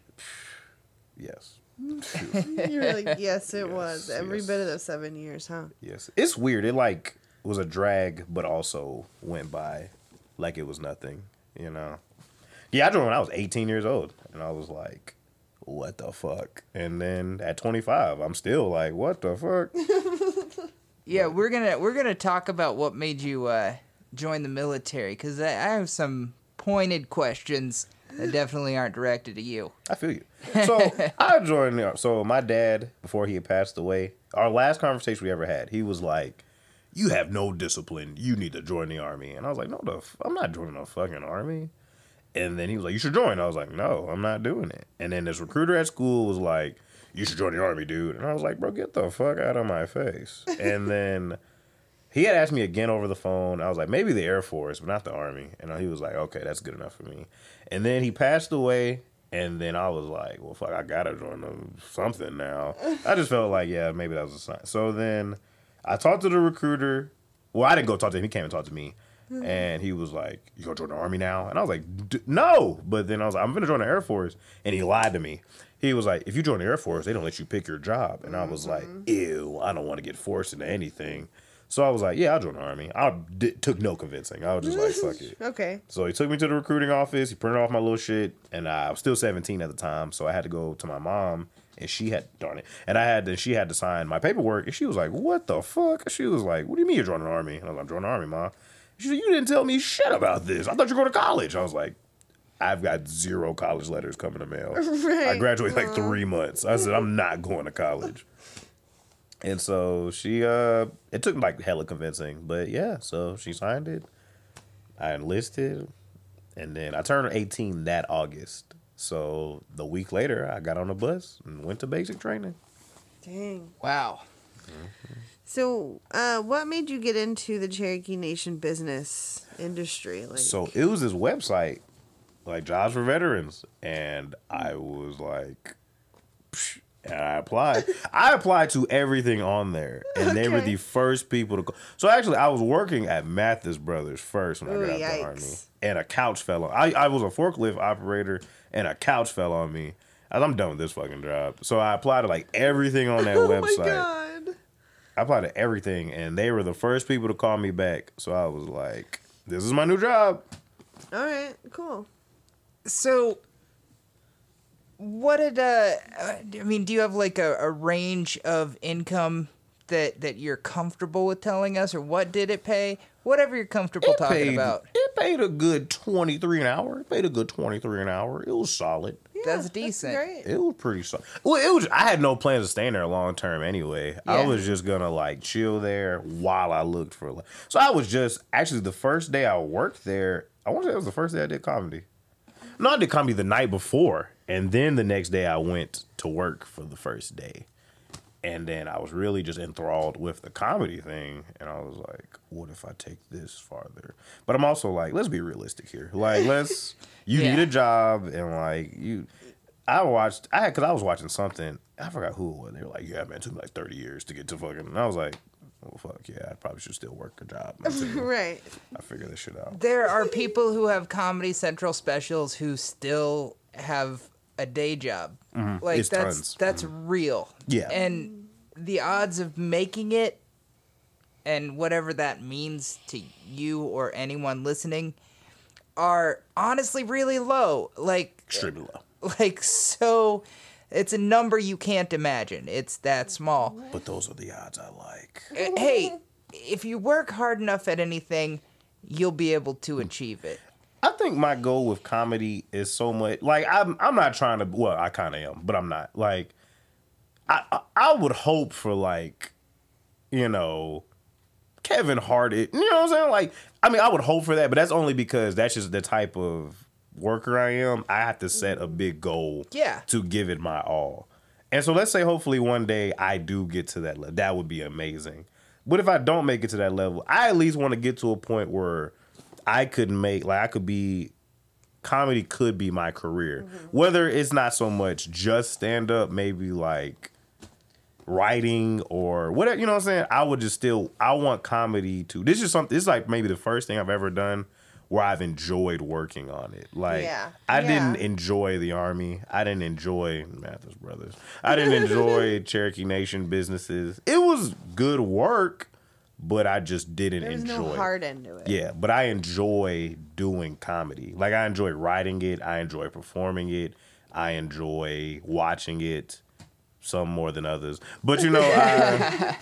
Yes. You're like, yes, it yes, was. Every yes. bit of those seven years, huh? Yes. It's weird. It, like, was a drag, but also went by like it was nothing, you know? Yeah, I joined when I was eighteen years old, and I was like, what the fuck? And then at twenty-five, I'm still like, what the fuck? Yeah, but, we're gonna we're gonna talk about what made you... Uh, join the military, because I have some pointed questions that definitely aren't directed at you. I feel you. So, I joined, so my dad, before he had passed away, our last conversation we ever had, he was like, you have no discipline, you need to join the Army. And I was like, no, the, I'm not joining the fucking Army. And then he was like, you should join. I was like, no, I'm not doing it. And then this recruiter at school was like, you should join the Army, dude. And I was like, bro, get the fuck out of my face. And then... He had asked me again over the phone. I was like, maybe the Air Force, but not the Army. And he was like, okay, that's good enough for me. And then he passed away, and then I was like, well, fuck, I gotta join something now. I just felt like, yeah, maybe that was a sign. So then I talked to the recruiter. Well, I didn't go talk to him. He came and talked to me. And he was like, you gonna join the Army now? And I was like, D no. But then I was like, I'm gonna join the Air Force. And he lied to me. He was like, if you join the Air Force, they don't let you pick your job. And I was mm-hmm. like, ew, I don't want to get forced into anything. So I was like, yeah, I'll join the Army. I did, took no convincing. I was just like, fuck it. Okay. So he took me to the recruiting office. He printed off my little shit. And I was still seventeen at the time. So I had to go to my mom. And she had, darn it. And I had to, she had to sign my paperwork. And she was like, what the fuck? She was like, what do you mean you're joining the Army? And I was like, I'm joining the Army, Ma. She said, you didn't tell me shit about this. I thought you were going to college. I was like, I've got zero college letters coming to mail. Right. I graduated like three months. I said, I'm not going to college. And so she, uh, it took like hella convincing. But yeah, so she signed it. I enlisted. And then I turned eighteen that August. So the week later, I got on a bus and went to basic training. Dang. Wow. Mm-hmm. So, uh, what made you get into the Cherokee Nation business industry? Like, so it was this website, like Jobs for Veterans, and I was like, psh, and I applied. I applied to everything on there, and okay. they were the first people to call. So actually, I was working at Mathis Brothers first when Ooh, I got out yikes. the Army, and a couch fell on. I I was a forklift operator, and a couch fell on me. I'm done with this fucking job. So I applied to like everything on that oh website. My God. I applied to everything, and they were the first people to call me back. So I was like, this is my new job. All right, cool. So what did, uh, I mean, do you have like a, a range of income that, that you're comfortable with telling us, or what did it pay? Whatever you're comfortable it talking paid, about. It paid a good twenty-three an hour. It paid a good twenty-three an hour. It was solid. Yeah, that's decent. That's it was pretty solid. Well, it was. I had no plans of staying there long term anyway. Yeah. I was just gonna like chill there while I looked for. Like, so I was just actually the first day I worked there. I want to say it was the first day I did comedy. No, I did comedy the night before, and then the next day I went to work for the first day, and then I was really just enthralled with the comedy thing, and I was like, what if I take this farther? But I'm also like, let's be realistic here. Like, let's. You yeah. need a job, and like you, I watched, I had, cause I was watching something, I forgot who it was. They were like, yeah, man, it took me like thirty years to get to fucking, and I was like, well, fuck yeah, I probably should still work a job. Right. I figure this shit out. There are people who have Comedy Central specials who still have a day job. Mm-hmm. Like it's that's, tons. that's mm-hmm. real. Yeah. And the odds of making it and whatever that means to you or anyone listening are honestly really low, like extremely low. Like, so it's a number you can't imagine. It's that small. But those are the odds I like. Hey, if you work hard enough at anything, you'll be able to achieve it. I think my goal with comedy is so much like I'm I'm not trying to well, I kind of am, but I'm not. Like I, I I would hope for like, you know, Kevin Hart, you know what I'm saying? Like, I mean, I would hope for that, but that's only because that's just the type of worker I am. I have to set a big goal yeah. to give it my all. And so let's say hopefully one day I do get to that level. That would be amazing. But if I don't make it to that level, I at least want to get to a point where I could make, like I could be, comedy could be my career. Mm-hmm. Whether it's not so much just stand-up, maybe like writing or whatever, you know what I'm saying? I would just still, I want comedy to, this is something, it's like maybe the first thing I've ever done where I've enjoyed working on it. Like, yeah. I yeah. didn't enjoy the Army. I didn't enjoy Mathis Brothers. I didn't enjoy Cherokee Nation businesses. It was good work, but I just didn't enjoy it. There was no heart into it. Yeah, but I enjoy doing comedy. Like, I enjoy writing it. I enjoy performing it. I enjoy watching it. Some more than others. But, you know, I,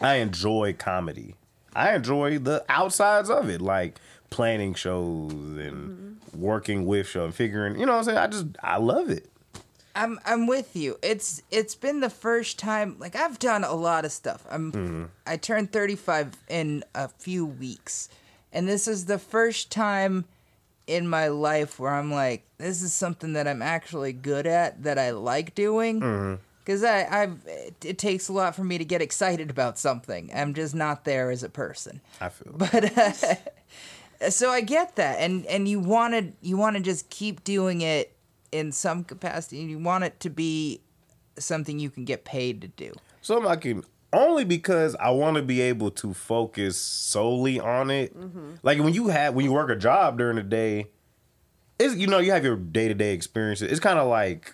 I enjoy comedy. I enjoy the outsides of it, like planning shows and mm-hmm. working with shows and figuring, you know what I'm saying? I just, I love it. I'm I'm with you. It's It's been the first time, like, I've done a lot of stuff. I'm mm-hmm. I turned thirty-five in a few weeks. And this is the first time in my life where I'm like, this is something that I'm actually good at, that I like doing. Mm-hmm. Because I, I, it takes a lot for me to get excited about something. I'm just not there as a person. I feel. But uh, so I get that, and and you want to you want to just keep doing it in some capacity. You want it to be something you can get paid to do. Something I can Only because I want to be able to focus solely on it. Mm-hmm. Like when you have when you work a job during the day, it's you know you have your day to day experiences. It's kind of like,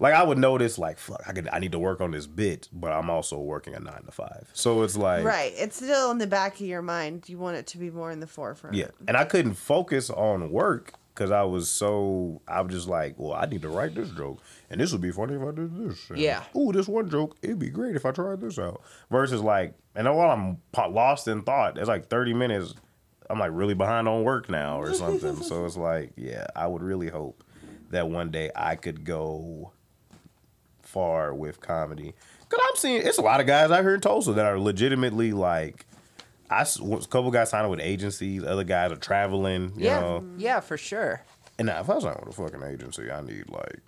like I would notice like fuck I could I need to work on this bit, but I'm also working a nine to five. So it's like right, it's still in the back of your mind. You want it to be more in the forefront. Yeah, and I couldn't focus on work because I was so I was just like, well, I need to write this joke. And this would be funny if I did this. And, yeah. Ooh, this one joke, it'd be great if I tried this out. Versus like, and while I'm lost in thought, it's like thirty minutes, I'm like really behind on work now or something. So it's like, yeah, I would really hope that one day I could go far with comedy. Because I'm seeing, it's a lot of guys out here in Tulsa that are legitimately like, I, a couple guys signed up with agencies, other guys are traveling, you yeah. know. Yeah, for sure. And now, if I sign up with a fucking agency, I need like,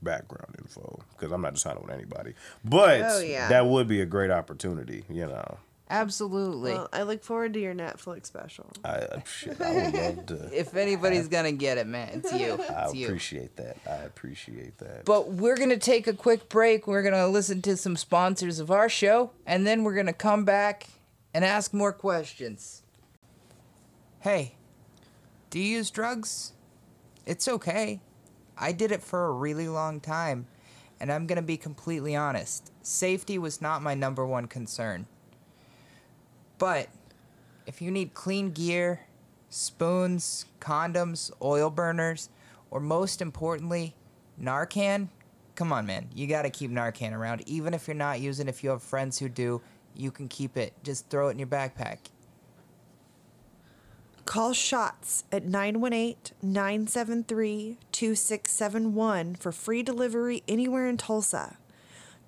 background info because I'm not just signing with anybody, but oh, yeah. that would be a great opportunity, you know. Absolutely. Well, I look forward to your Netflix special. I, shit, I would love to. If anybody's I, gonna get it, man, it's you. It's I appreciate you. that. I appreciate that. But we're gonna take a quick break. We're gonna listen to some sponsors of our show, and then we're gonna come back and ask more questions. Hey, do you use drugs? It's okay. I did it for a really long time, and I'm going to be completely honest. Safety was not my number one concern. But if you need clean gear, spoons, condoms, oil burners, or most importantly, Narcan, come on, man. You got to keep Narcan around. Even if you're not using it, if you have friends who do, you can keep it. Just throw it in your backpack. Call SHOTS at nine one eight, nine seven three, two six seven one for free delivery anywhere in Tulsa.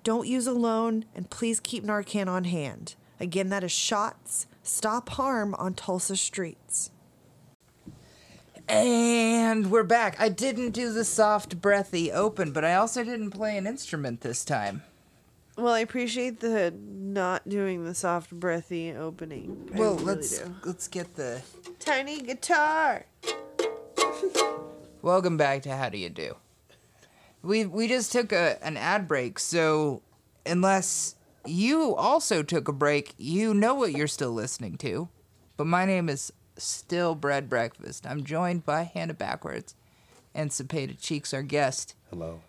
Don't use alone, and please keep Narcan on hand. Again, that is SHOTS. Stop harm on Tulsa streets. And we're back. I didn't do the soft, breathy open, but I also didn't play an instrument this time. Well, I appreciate the not doing the soft, breathy opening. I well, really let's do. let's get the tiny guitar. Welcome back to How Do You Do. We we just took a an ad break, so unless you also took a break, you know what you're still listening to. But my name is still Brad Breakfast. I'm joined by Hannah Backwards and Cepeda Cheeks, our guest. Hello.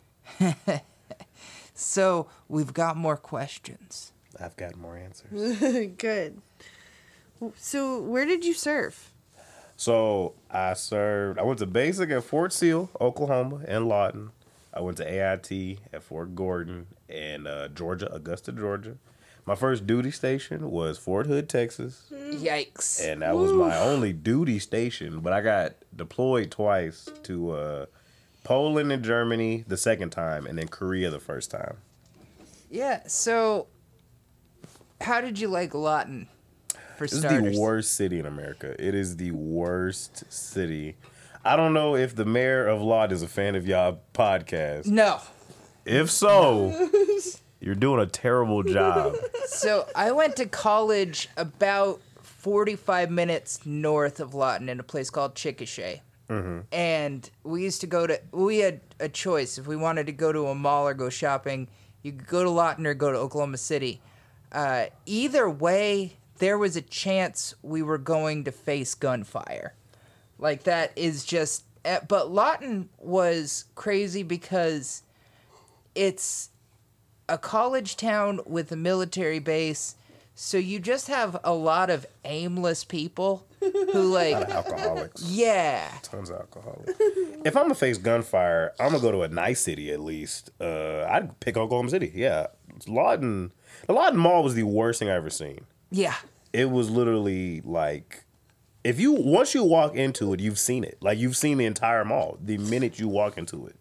So, we've got more questions. I've got more answers. Good. So, where did you serve? So, I served... I went to basic at Fort Sill, Oklahoma, and Lawton. I went to A I T at Fort Gordon and uh, Georgia, Augusta, Georgia. My first duty station was Fort Hood, Texas. Yikes. And that Oof. was my only duty station, but I got deployed twice to... Uh, Poland and Germany the second time, and then Korea the first time. Yeah, so how did you like Lawton, for this starters? It's the worst city in America. It is the worst city. I don't know if the mayor of Lawton is a fan of y'all podcast. No. If so, you're doing a terrible job. So I went to college about forty-five minutes north of Lawton in a place called Chickasha. Mm-hmm. And we used to go to, we had a choice. If we wanted to go to a mall or go shopping, you could go to Lawton or go to Oklahoma City. Uh, either way, there was a chance we were going to face gunfire. Like, that is just, but Lawton was crazy because it's a college town with a military base. So you just have a lot of aimless people who, like... A lot of alcoholics. Yeah. Tons of alcoholics. If I'm going to face gunfire, I'm going to go to a nice city, at least. Uh, I'd pick Oklahoma City, yeah. Lawton... The Lawton Mall was the worst thing I've ever seen. Yeah. It was literally, like... If you... Once you walk into it, you've seen it. Like, you've seen the entire mall the minute you walk into it.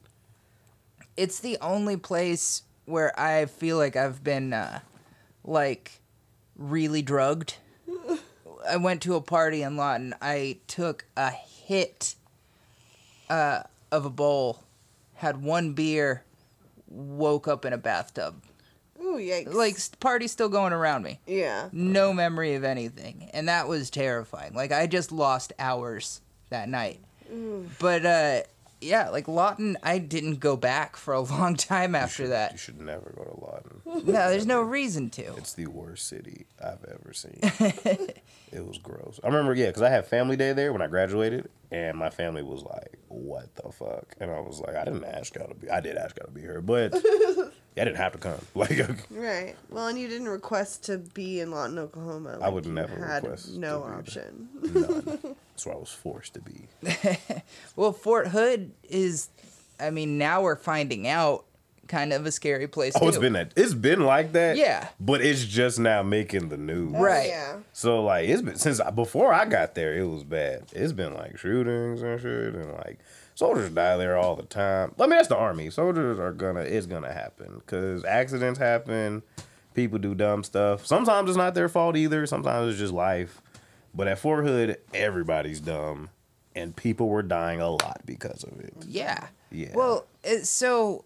It's the only place where I feel like I've been, uh, like... really drugged. I went to a party in Lawton. I took a hit uh, of a bowl, had one beer, woke up in a bathtub. Ooh, yikes. Like, party still going around me. Yeah. No memory of anything. And that was terrifying. Like, I just lost hours that night. Ooh. But uh, yeah, like Lawton, I didn't go back for a long time after you should, that. You should never go to Lawton. No, there's never. no reason to. It's the worst city I've ever seen. It was gross. I remember, yeah, because I had family day there when I graduated, and my family was like, what the fuck? And I was like, I didn't ask y'all to be, I did ask y'all to be here, but I didn't have to come. Like, right. Well, and you didn't request to be in Lawton, Oklahoma. Like, I would never had request. No option. None. So I was forced to be. Well, Fort Hood is, I mean, now we're finding out, kind of a scary place. Oh, too. it's been that. It's been like that. Yeah. But it's just now making the news. Right. Yeah. So like, it's been since I, before I got there, it was bad. It's been like shootings and shit, and like soldiers die there all the time. I mean, that's the Army. Soldiers are gonna. It's gonna happen because accidents happen. People do dumb stuff. Sometimes it's not their fault either. Sometimes it's just life. But at Fort Hood, everybody's dumb, and people were dying a lot because of it. Yeah. Yeah. Well, it's so,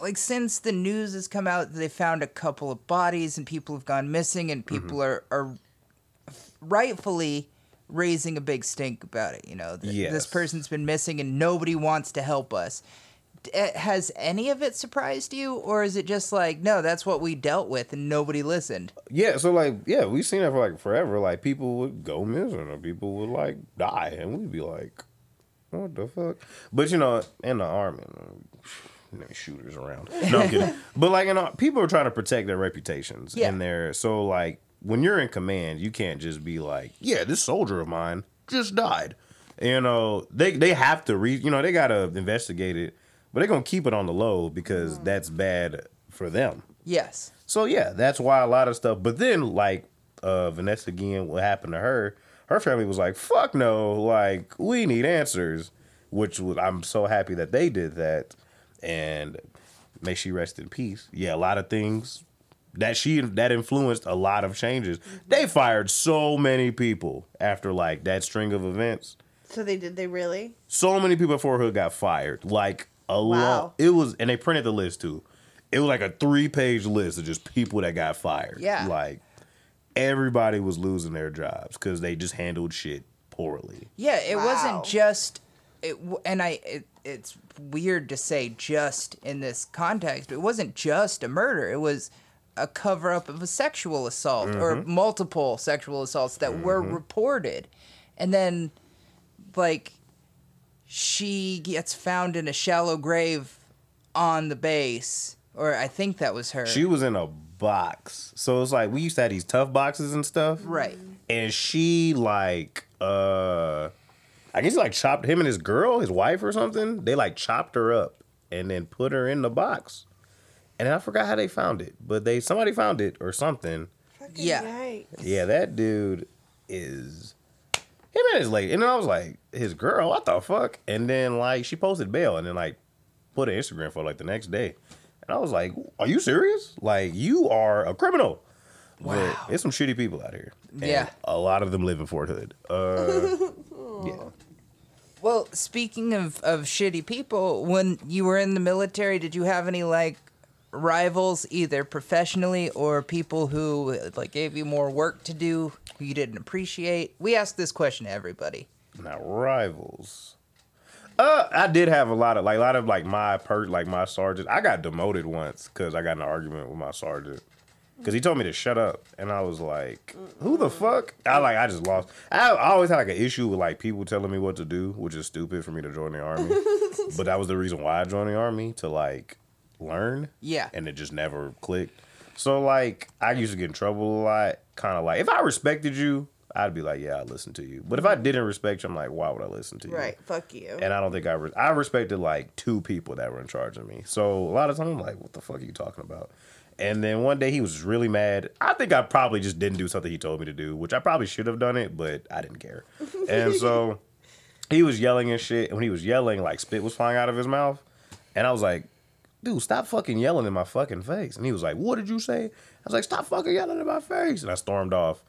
like, since the news has come out, they found a couple of bodies, and people have gone missing, and people mm-hmm. are, are rightfully raising a big stink about it. You know, th- yes. this person's been missing, and nobody wants to help us. D- has any of it surprised you, or is it just like, no, that's what we dealt with, and nobody listened? Yeah, so, like, yeah, we've seen that for, like, forever. Like, people would go missing, or people would, like, die, and we'd be like, what the fuck? But, you know, in the Army, shooters around. No, I'm kidding. But, like, you know, people are trying to protect their reputations. Yeah. And they're, so, like, when you're in command, you can't just be like, yeah, this soldier of mine just died. You know, they, they have to, re- you know, they got to investigate it. But they're going to keep it on the low because mm. that's bad for them. Yes. So, yeah, that's why a lot of stuff. But then, like, uh, Vanessa Guillen, what happened to her, her family was like, fuck no, like, we need answers, which was, I'm so happy that they did that. And may she rest in peace. Yeah, a lot of things that she that influenced a lot of changes. They fired so many people after like that string of events. So they did they really? So many people at Fort Hood got fired. Like a wow. lot. It was, and they printed the list too. It was like a three page list of just people that got fired. Yeah. Like everybody was losing their jobs because they just handled shit poorly. Yeah, it wow. wasn't just it, and I. It, It's weird to say just in this context, but it wasn't just a murder. It was a cover-up of a sexual assault mm-hmm. or multiple sexual assaults that mm-hmm. were reported. And then, like, she gets found in a shallow grave on the base, or I think that was her. She was in a box. So it's like, we used to have these tough boxes and stuff. Right. And she, like, uh... I guess he, like, chopped him and his girl, his wife or something. They, like, chopped her up and then put her in the box. And I forgot how they found it. But they somebody found it or something. Fucking yeah. Yikes. Yeah, that dude is... Him and his lady. And then I was like, his girl? What the fuck? And then, like, she posted bail and then, like, put an Instagram photo, like, the next day. And I was like, are you serious? Like, you are a criminal. Wow. But there's some shitty people out here. And yeah. a lot of them live in Fort Hood. Uh, yeah. Well, speaking of, of shitty people, when you were in the military, did you have any, like, rivals, either professionally or people who, like, gave you more work to do, who you didn't appreciate? We asked this question to everybody. Now, rivals. Uh, I did have a lot of, like, a lot of, like, my, per- like, my sergeant. I got demoted once because I got in an argument with my sergeant. Because he told me to shut up. And I was like, who the fuck? I like, I just lost. I, I always had like an issue with like people telling me what to do, which is stupid for me to join the Army. But that was the reason why I joined the Army, to like learn. Yeah. And it just never clicked. So like, I used to get in trouble a lot. Kind of like, if I respected you, I'd be like, yeah, I'd listen to you. But if I didn't respect you, I'm like, why would I listen to you? Right, fuck you. And I don't think I... Re- I respected like two people that were in charge of me. So a lot of times I'm like, what the fuck are you talking about? And then one day he was really mad. I think I probably just didn't do something he told me to do, which I probably should have done it, but I didn't care. And so he was yelling and shit. And when he was yelling, like spit was flying out of his mouth. And I was like, dude, stop fucking yelling in my fucking face. And he was like, what did you say? I was like, stop fucking yelling in my face. And I stormed off.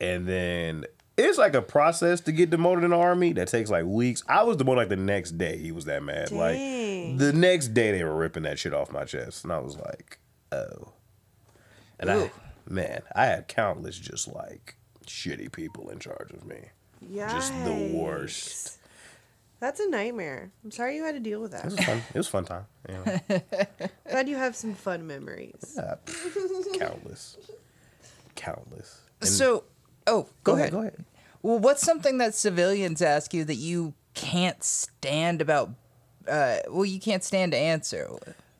And then it's like a process to get demoted in the Army that takes like weeks. I was demoted like the next day. He was that mad. Dang. Like the next day they were ripping that shit off my chest. And I was like... Oh. And Ooh. I, man, I had countless just like shitty people in charge of me. Yeah. Just the worst. That's a nightmare. I'm sorry you had to deal with that. It was fun. It was a fun time. Anyway. Glad you have some fun memories. Yeah, countless. Countless. And so, oh, go, go ahead. ahead. Go ahead. Well, what's something that civilians ask you that you can't stand about, uh, well, you can't stand to answer?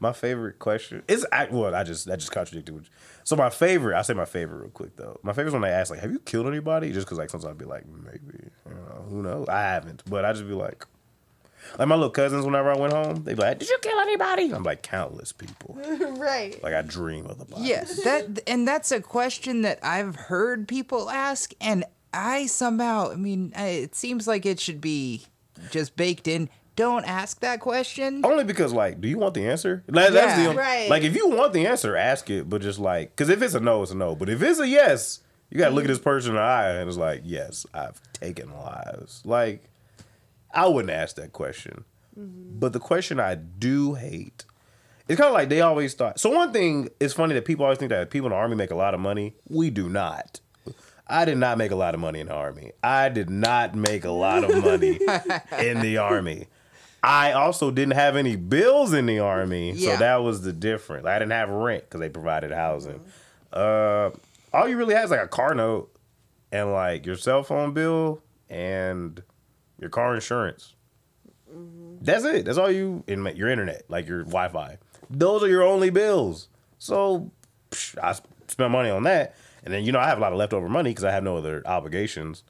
My favorite question is, I, well, I just, that just contradicted. Which, so my favorite, I'll say my favorite real quick, though. My favorite is when they ask, like, have you killed anybody? Just because, like, sometimes I'd be like, maybe, you know, who knows? I haven't, but I just be like, like, my little cousins, whenever I went home, they'd be like, did you kill anybody? I'm like, countless people. Right. Like, I dream of the bodies. Yeah, that, and that's a question that I've heard people ask, and I somehow, I mean, it seems like it should be just baked in. Don't ask that question. Only because, like, do you want the answer? Like, yeah, that's the only, right. Like, if you want the answer, ask it, but just, like, because if it's a no, it's a no. But if it's a yes, you got to look at this person in the eye, and it's like, yes, I've taken lives. Like, I wouldn't ask that question. Mm-hmm. But the question I do hate, it's kind of like they always thought. So one thing, it's funny that people always think that people in the Army make a lot of money. We do not. I did not make a lot of money in the Army. I did not make a lot of money in the Army. I also didn't have any bills in the Army. Yeah. So that was the difference. I didn't have rent because they provided housing. Mm-hmm. Uh, all you really had is like a car note and like your cell phone bill and your car insurance. Mm-hmm. That's it. That's all you, and your internet, like your Wi-Fi. Those are your only bills. So psh, I spent money on that. And then, you know, I have a lot of leftover money because I have no other obligations.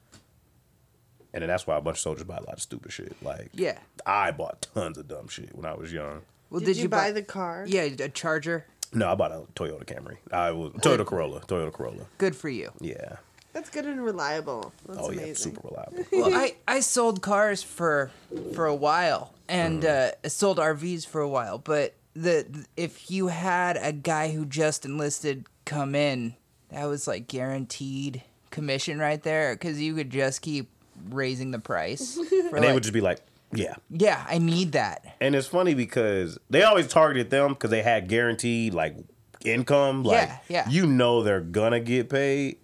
And then that's why a bunch of soldiers buy a lot of stupid shit. Like, yeah. I bought tons of dumb shit when I was young. Well, Did, did you, you buy, buy the car? Yeah, a Charger? No, I bought a Toyota Camry. I was Toyota Corolla. Toyota Corolla. Good for you. Yeah. That's good and reliable. That's oh, amazing. Yeah, super reliable. Well, I, I sold cars for for a while and mm. uh, sold R Vs for a while. But the if you had a guy who just enlisted come in, that was like guaranteed commission right there, because you could just keep raising the price. And like, they would just be like, yeah. Yeah, I need that. And it's funny because they always targeted them because they had guaranteed like income. Like, yeah, yeah. You know they're going to get paid.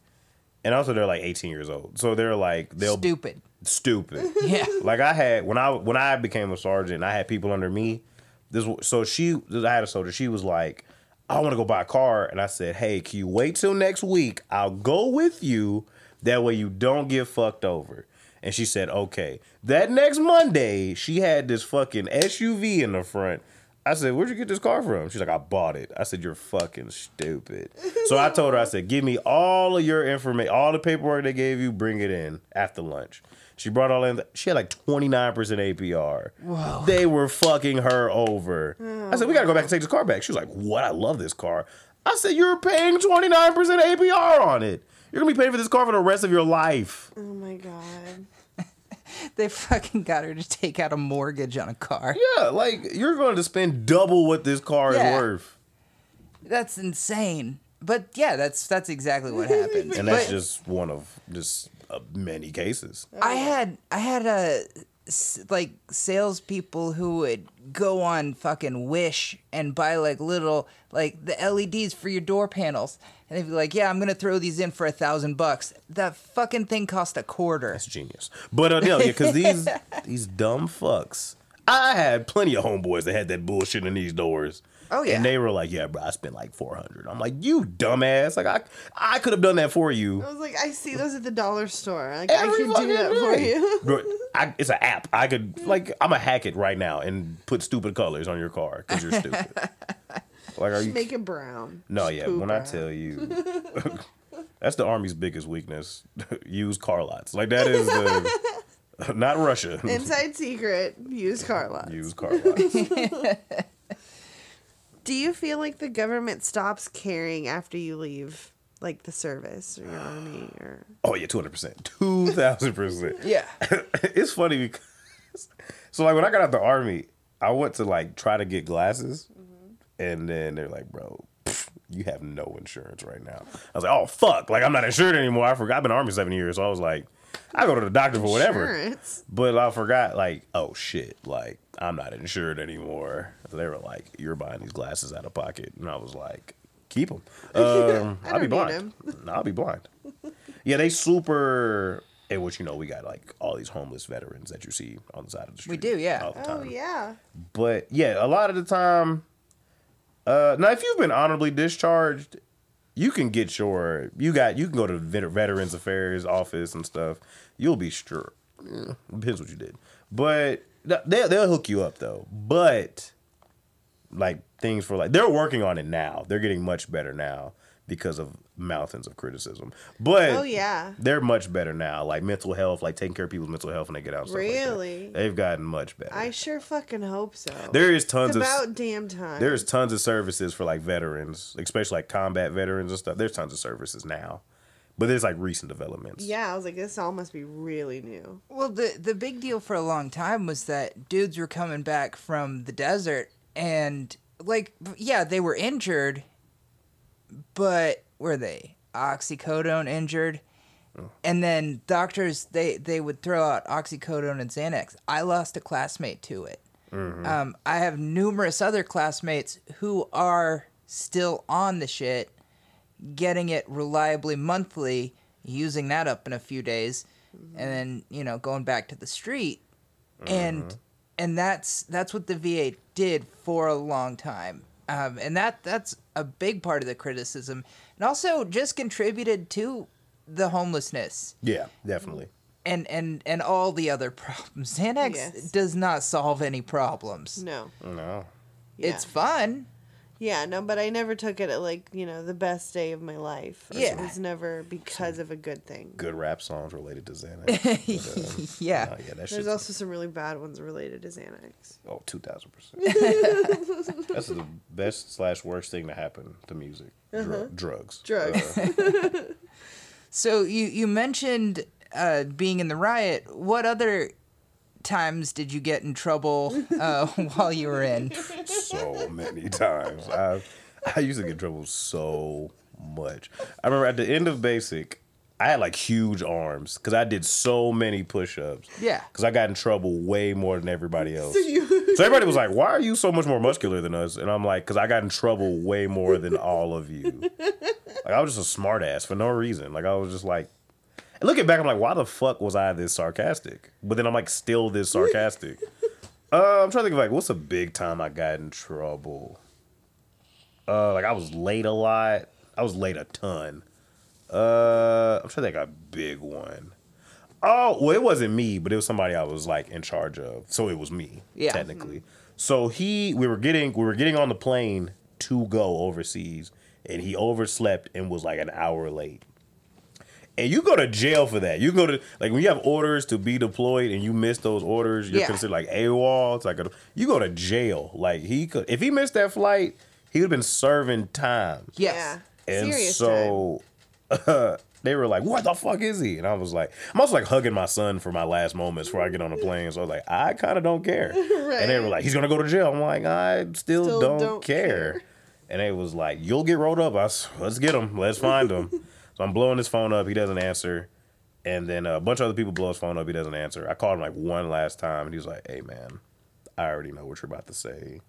And also they're like eighteen years old. So they're like, they'll... Stupid. Stupid. Yeah. Like I had, when I when I became a sergeant, I had people under me. This So she, I had a soldier, she was like, I want to go buy a car. And I said, hey, can you wait till next week? I'll go with you. That way you don't get fucked over. And she said, okay. That next Monday, she had this fucking S U V in the front. I said, where'd you get this car from? She's like, I bought it. I said, you're fucking stupid. So I told her, I said, give me all of your information, all the paperwork they gave you, bring it in after lunch. She brought all in. She had like twenty-nine percent A P R. Whoa. They were fucking her over. Oh, I said, we got to go back and take this car back. She was like, what? I love this car. I said, you're paying twenty-nine percent A P R on it. You're going to be paying for this car for the rest of your life. Oh, my God. They fucking got her to take out a mortgage on a car. Yeah, like, you're going to spend double what this car yeah. is worth. That's insane. But, yeah, that's that's exactly what happened. And that's but, just one of just uh, many cases. I had, I had a, like, salespeople who would go on fucking Wish and buy, like, little, like, the L E Ds for your door panels. And they'd be like, yeah, I'm going to throw these in for a thousand bucks. That fucking thing cost a quarter. That's genius. But, uh, no, yeah, because these these dumb fucks. I had plenty of homeboys that had that bullshit in these doors. Oh, yeah. And they were like, yeah, bro, I spent like four hundred dollars. I'm like, you dumbass. Like, I I could have done that for you. I was like, I see those at the dollar store. Like, I could do that for you. Bro, I, it's an app. I could, like, I'm going to hack it right now and put stupid colors on your car because you're stupid. Like, are you... Make it brown. No, just yeah. When brown. I tell you, that's the Army's biggest weakness. Use car lots. Like that is the not Russia. Inside secret. Use car lots. Use car lots. Do you feel like the government stops caring after you leave, like the service or your Army or? Oh yeah, two hundred percent, two thousand percent. Yeah. It's funny because so like when I got out the Army, I went to like try to get glasses. And then they're like, bro, pff, you have no insurance right now. I was like, oh, fuck. Like, I'm not insured anymore. I forgot. I've been in the Army seven years. So I was like, I go to the doctor for whatever. Insurance. But I forgot, like, oh, shit. Like, I'm not insured anymore. So they were like, you're buying these glasses out of pocket. And I was like, keep them. Um, I'll be blind. I'll be blind. Yeah, they super... in which, you know, we got like all these homeless veterans that you see on the side of the street. We do, yeah. All the time. Oh, yeah. But yeah, a lot of the time, uh, now if you've been honorably discharged, you can get your, you got, you can go to the Veterans Affairs office and stuff. You'll be sure. Yeah, depends what you did. But they'll, they'll hook you up though. But like things for like, they're working on it now. They're getting much better now because of mountains of criticism. But oh, yeah. They're much better now. Like mental health, like taking care of people's mental health when they get out. Really? Like they've gotten much better. I sure fucking hope so. There is tons it's about of, damn time. There's tons of services for like veterans, especially like combat veterans and stuff. There's tons of services now. But there's like recent developments. Yeah, I was like, this all must be really new. Well, the the big deal for a long time was that dudes were coming back from the desert and like, yeah, they were injured, but were they oxycodone injured? Oh. And then doctors, they, they would throw out oxycodone and Xanax. I lost a classmate to it. Mm-hmm. Um, I have numerous other classmates who are still on the shit, getting it reliably monthly, using that up in a few days, mm-hmm. and then, you know, going back to the street. Mm-hmm. And and that's that's what the V A did for a long time. Um, and that that's a big part of the criticism. And also just contributed to the homelessness. Yeah, definitely. And and, and all the other problems. Xanax yes. does not solve any problems. No. No. Yeah. It's fun. Yeah, no, but I never took it at, like, you know, the best day of my life. Yeah. It was never because some of a good thing. Good rap songs related to Xanax. But, uh, yeah. No, yeah that There's also some really bad ones related to Xanax. Oh, two thousand percent. That's the best slash worst thing to happen to music. Dr- uh-huh. Drugs. Drugs. Uh, so you, you mentioned uh, being in the riot. What other times did you get in trouble uh, while you were in? So many times. I I used to get in trouble so much. I remember at the end of basic, I had like huge arms because I did so many push-ups. Yeah. Because I got in trouble way more than everybody else. So, you- so everybody was like, why are you so much more muscular than us? And I'm like, because I got in trouble way more than all of you. Like I was just a smart ass for no reason. Like I was just like, looking back, I'm like, why the fuck was I this sarcastic? But then I'm like, still this sarcastic. uh, I'm trying to think of like, what's a big time I got in trouble? Uh, like I was late a lot. I was late a ton. Uh, I'm trying to think of a big one. Oh, well, it wasn't me, but it was somebody I was like in charge of. So it was me, yeah. technically. Mm-hmm. So he, we were getting, we were getting on the plane to go overseas, and he overslept and was like an hour late. And you go to jail for that. You go to, like, when you have orders to be deployed and you miss those orders, you're yeah. considered, like, AWOL. It's like, a, you go to jail. Like, he could, if he missed that flight, he would have been serving time. Yes. Yeah. And serious so, uh, they were like, what the fuck is he? And I was like, I'm also, like, hugging my son for my last moments before I get on the plane. So I was like, I kind of don't care. Right. And they were like, he's going to go to jail. I'm like, I still, still don't, don't care. care. And they was like, you'll get rolled up. I was, let's get him. Let's find him. So I'm blowing his phone up. He doesn't answer. And then a bunch of other people blow his phone up. He doesn't answer. I called him like one last time. And he was like, hey, man, I already know what you're about to say.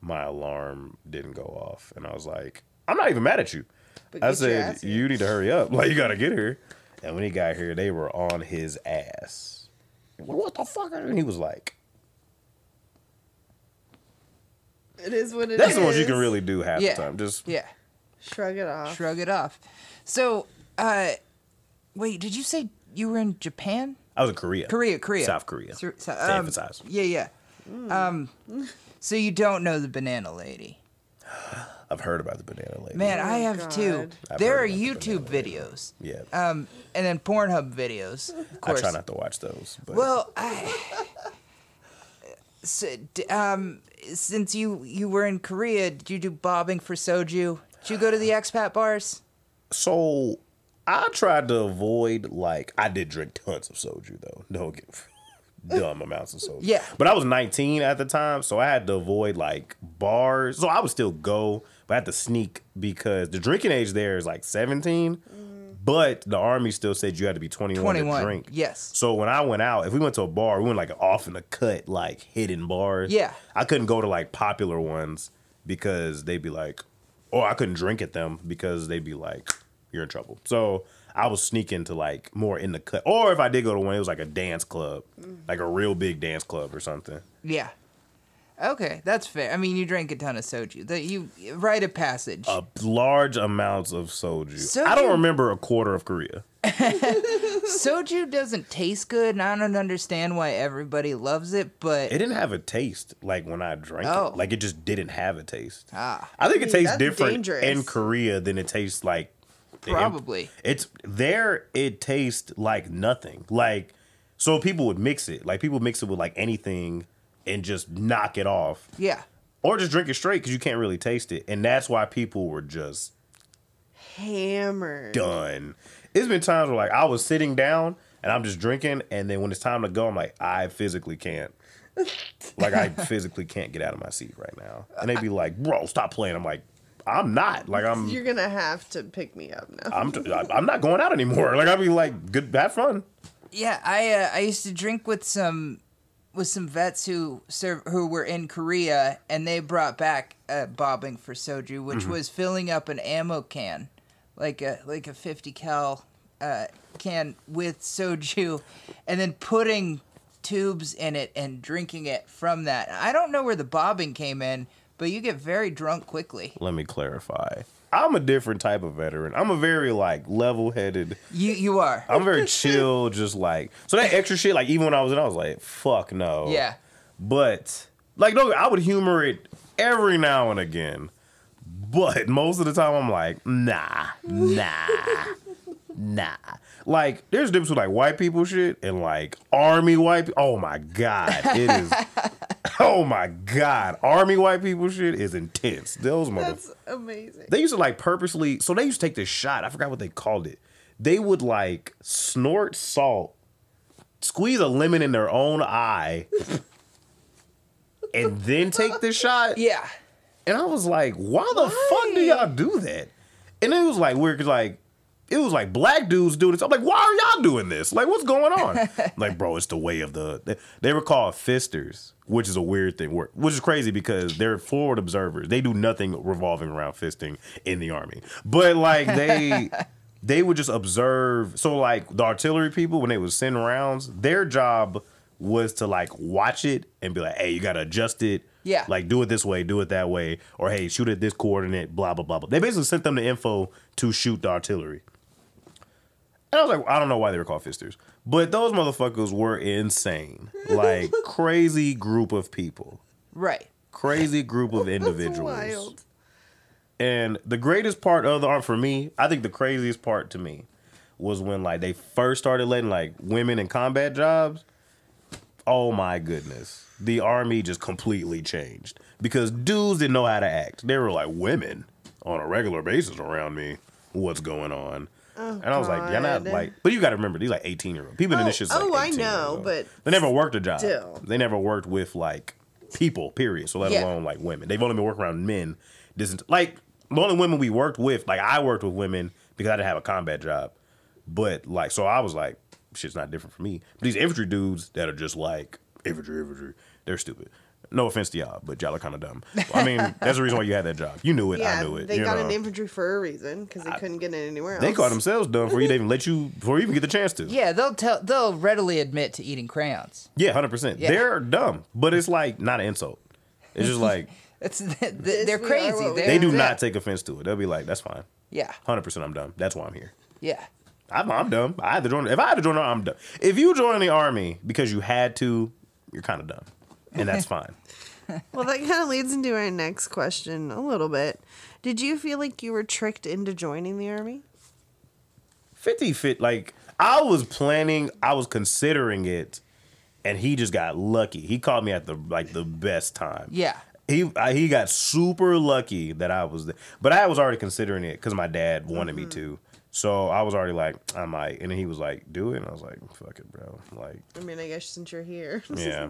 My alarm didn't go off. And I was like, I'm not even mad at you. But I said, you need to hurry up. Like, you got to get here. And when he got here, they were on his ass. What the fuck? And he was like, it is what it that's is. That's the ones you can really do half yeah. the time. Just yeah. Shrug it off. Shrug it off. So, uh, wait, did you say you were in Japan? I was in Korea. Korea, Korea. South Korea. So, so, um, to emphasize. Yeah, yeah. Mm. Um, so you don't know the Banana Lady. I've heard about the Banana Lady. Man, oh I have God. too. I've there are YouTube the videos. Yeah. Um, and then Pornhub videos. Of course. I try not to watch those. But. Well, I... so, um, since you, you were in Korea, did you do bobbing for soju? Did you go to the expat bars? So, I tried to avoid, like, I did drink tons of soju, though. No, dumb amounts of soju. Yeah. But I was nineteen at the time, so I had to avoid, like, bars. So, I would still go, but I had to sneak because the drinking age there is, like, seventeen. Mm. But the Army still said you had to be twenty-one, twenty-one to drink. Yes. So, when I went out, if we went to a bar, we went, like, off in the cut, like, hidden bars. Yeah. I couldn't go to, like, popular ones because they'd be like, or I couldn't drink at them because they'd be like, you're in trouble. So I was sneaking to like more in the cut. Or if I did go to one, it was like a dance club, mm. like a real big dance club or something. Yeah. Okay, that's fair. I mean, you drank a ton of soju. The, you rite of passage. A large amounts of soju. soju. I don't remember a quarter of Korea. Soju doesn't taste good, and I don't understand why everybody loves it, but... It didn't have a taste, like, when I drank oh. it. Like, it just didn't have a taste. Ah. I think it Dude, tastes different dangerous. in Korea than it tastes like... Probably. Imp- it's there, it tastes like nothing. Like, so people would mix it. Like, people mix it with, like, anything... And just knock it off. Yeah. Or just drink it straight because you can't really taste it. And that's why people were just... hammered. Done. There's been times where, like, I was sitting down and I'm just drinking. And then when it's time to go, I'm like, I physically can't. Like, I physically can't get out of my seat right now. And they'd be like, bro, stop playing. I'm like, I'm not. Like, I'm... You're going to have to pick me up now. I'm t- I'm not going out anymore. Like, I'd be like, good, have fun. Yeah, I, uh, I used to drink with some... with some vets who serve, who were in Korea, and they brought back uh, bobbing for soju, which mm-hmm. was filling up an ammo can, like a like a fifty cal uh, can with soju, and then putting tubes in it and drinking it from that. I don't know where the bobbing came in, but you get very drunk quickly. Let me clarify. I'm a different type of veteran. I'm a very, like, level-headed. You you are. I'm very chill, just, like... So that extra shit, like, even when I was in, I was like, fuck no. Yeah. But, like, no, I would humor it every now and again. But most of the time, I'm like, nah, nah, nah. Like, there's a difference with, like, white people shit and, like, Army white people. Oh, my God. It is... Oh, my God. Army white people shit is intense. Those motherfuckers. That's mother- amazing. They used to, like, purposely... So they used to take this shot. I forgot what they called it. They would, like, snort salt, squeeze a lemon in their own eye, and then take this shot? Yeah. And I was like, why the why? fuck do y'all do that? And it was, like, weird because, like, it was like black dudes doing this. I'm like, why are y'all doing this? Like, what's going on? Like, bro, it's the way of the... They were called fisters, which is a weird thing, which is crazy because they're forward observers. They do nothing revolving around fisting in the Army. But, like, they they would just observe. So, like, the artillery people, when they would send rounds, their job was to, like, watch it and be like, hey, you got to adjust it. Yeah. Like, do it this way, do it that way. Or, hey, shoot at this coordinate, blah, blah, blah, blah. They basically sent them the info to shoot the artillery. And I was like, I don't know why they were called fisters. But those motherfuckers were insane. Like, crazy group of people. Right. Crazy group of individuals. That's wild. And the greatest part of the Army, for me, I think the craziest part to me, was when, like, they first started letting, like, women in combat jobs. Oh, my goodness. The Army just completely changed. Because dudes didn't know how to act. They were like, women on a regular basis around me. What's going on? Oh, and I was God. like, yeah, not like, but you got to remember, these like eighteen year olds. People oh, in this shit's like, oh, I know, but they never worked a job. Still. They never worked with like people, period. So let yeah. alone like women. They've only been working around men. This like the only women we worked with, like I worked with women because I didn't have a combat job. But like, so I was like, shit's not different for me. But these infantry dudes that are just like infantry, infantry, they're stupid. No offense to y'all, but y'all are kind of dumb. I mean, that's the reason why you had that job. You knew it. Yeah, I knew it. They you got know? an infantry for a reason because they I, couldn't get it anywhere else. They called themselves dumb before you even let you before you even get the chance to. Yeah, they'll tell. They'll readily admit to eating crayons. Yeah, hundred yeah. percent. They're dumb, but it's like not an insult. It's just like that's they're, they're crazy. They, they do yeah. not take offense to it. They'll be like, "That's fine." Yeah, hundred percent. I'm dumb. That's why I'm here. Yeah, I'm, I'm dumb. I had to join. If I had to join, I'm dumb. If you join the Army because you had to, you're kind of dumb. And that's fine. Well, that kind of leads into our next question a little bit. Did you feel like you were tricked into joining the Army? fifty-fifty Like, I was planning, I was considering it, and he just got lucky. He called me at the like the best time. Yeah. He I, he got super lucky that I was there. But I was already considering it because my dad wanted mm-hmm. me to. So I was already like, I might. And then he was like, do it. And I was like, fuck it, bro. Like, I mean, I guess since you're here. Yeah.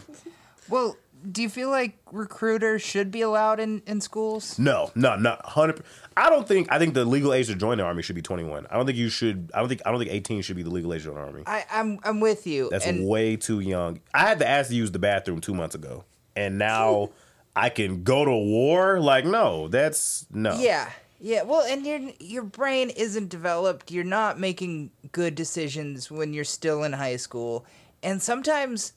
Well, do you feel like recruiters should be allowed in, in schools? No, no, no. one hundred percent I don't think, I think the legal age to join the Army should be twenty-one I don't think you should, I don't think, I don't think eighteen should be the legal age to join the Army. I, I'm I'm with you. That's and way too young. I had to ask to use the bathroom two months ago. And now I can go to war? Like, no, that's, no. Yeah, Yeah, well, and your your brain isn't developed. You're not making good decisions when you're still in high school. And sometimes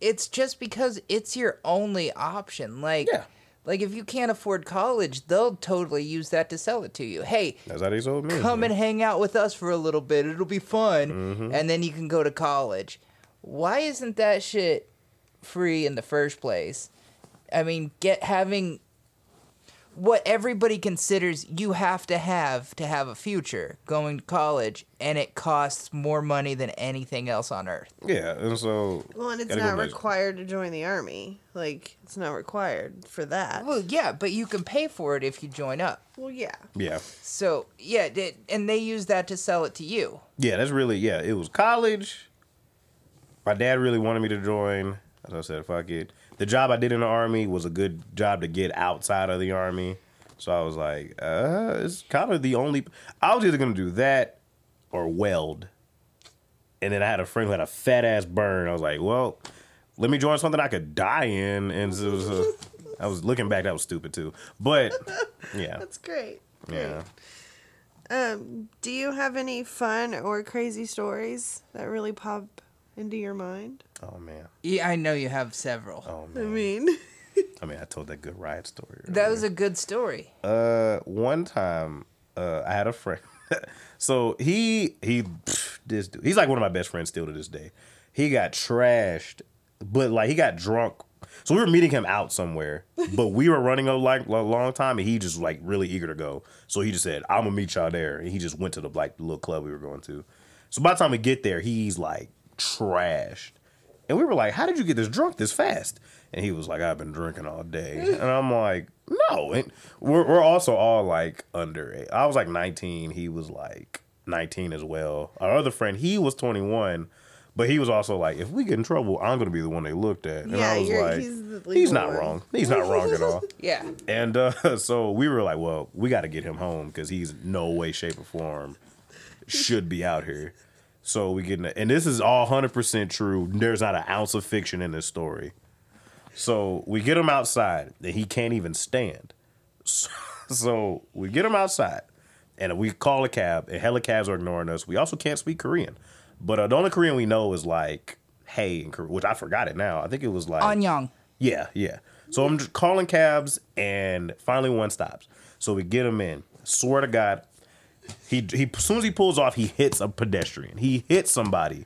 it's just because it's your only option. Like, yeah. like if you can't afford college, they'll totally use that to sell it to you. Hey, that's how they sold me, come man. and hang out with us for a little bit. It'll be fun. Mm-hmm. And then you can go to college. Why isn't that shit free in the first place? I mean, get having... what everybody considers you have to have to have a future going to college, and it costs more money than anything else on earth. Yeah, and so... Well, and it's not required to join the Army. Like, it's not required for that. Well, yeah, but you can pay for it if you join up. Well, yeah. Yeah. So, yeah, and they use that to sell it to you. Yeah, that's really... Yeah, it was college. My dad really wanted me to join. As I said, fuck it. The job I did in the Army was a good job to get outside of the Army. So I was like, uh, it's kind of the only... I was either going to do that or weld. And then I had a friend who had a fat-ass burn. I was like, well, let me join something I could die in. And it was a, I was looking back, that was stupid, too. But, yeah. That's great. Yeah. Um, do you have any fun or crazy stories that really pop into your mind? Oh, man. Yeah, I know you have several. Oh, man. I mean. I mean, I told that good riot story. Earlier. That was a good story. Uh, one time, uh, I had a friend. so he, he, pff, this dude, he's like one of my best friends still to this day. He got trashed, but like he got drunk. So we were meeting him out somewhere, but we were running a like a long time, and he just like really eager to go. So he just said, "I'm gonna meet y'all there," and he just went to the like little club we were going to. So by the time we get there, he's like trashed. And we were like, how did you get this drunk this fast? And he was like, I've been drinking all day. And I'm like, no. And we're, we're also all like under. I was like nineteen. He was like nineteen as well. Our other friend, he was twenty-one. But he was also like, if we get in trouble, I'm going to be the one they looked at. And yeah, I was you're, like, he's, he's not one. wrong. He's not wrong at all. Yeah. And uh, so we were like, well, we got to get him home because he's no way, shape, or form should be out here. So we get in, a, and this is all one hundred percent true. There's not an ounce of fiction in this story. So we get him outside, and he can't even stand. So, so we get him outside, and we call a cab, and hella cabs are ignoring us. We also can't speak Korean. But uh, the only Korean we know is like, hey, in Korean, which I forgot it now. I think it was like. Anyang. Yeah, yeah. So I'm just calling cabs, and finally one stops. So we get him in. Swear to God. He, he, as soon as he pulls off, he hits a pedestrian. He hits somebody,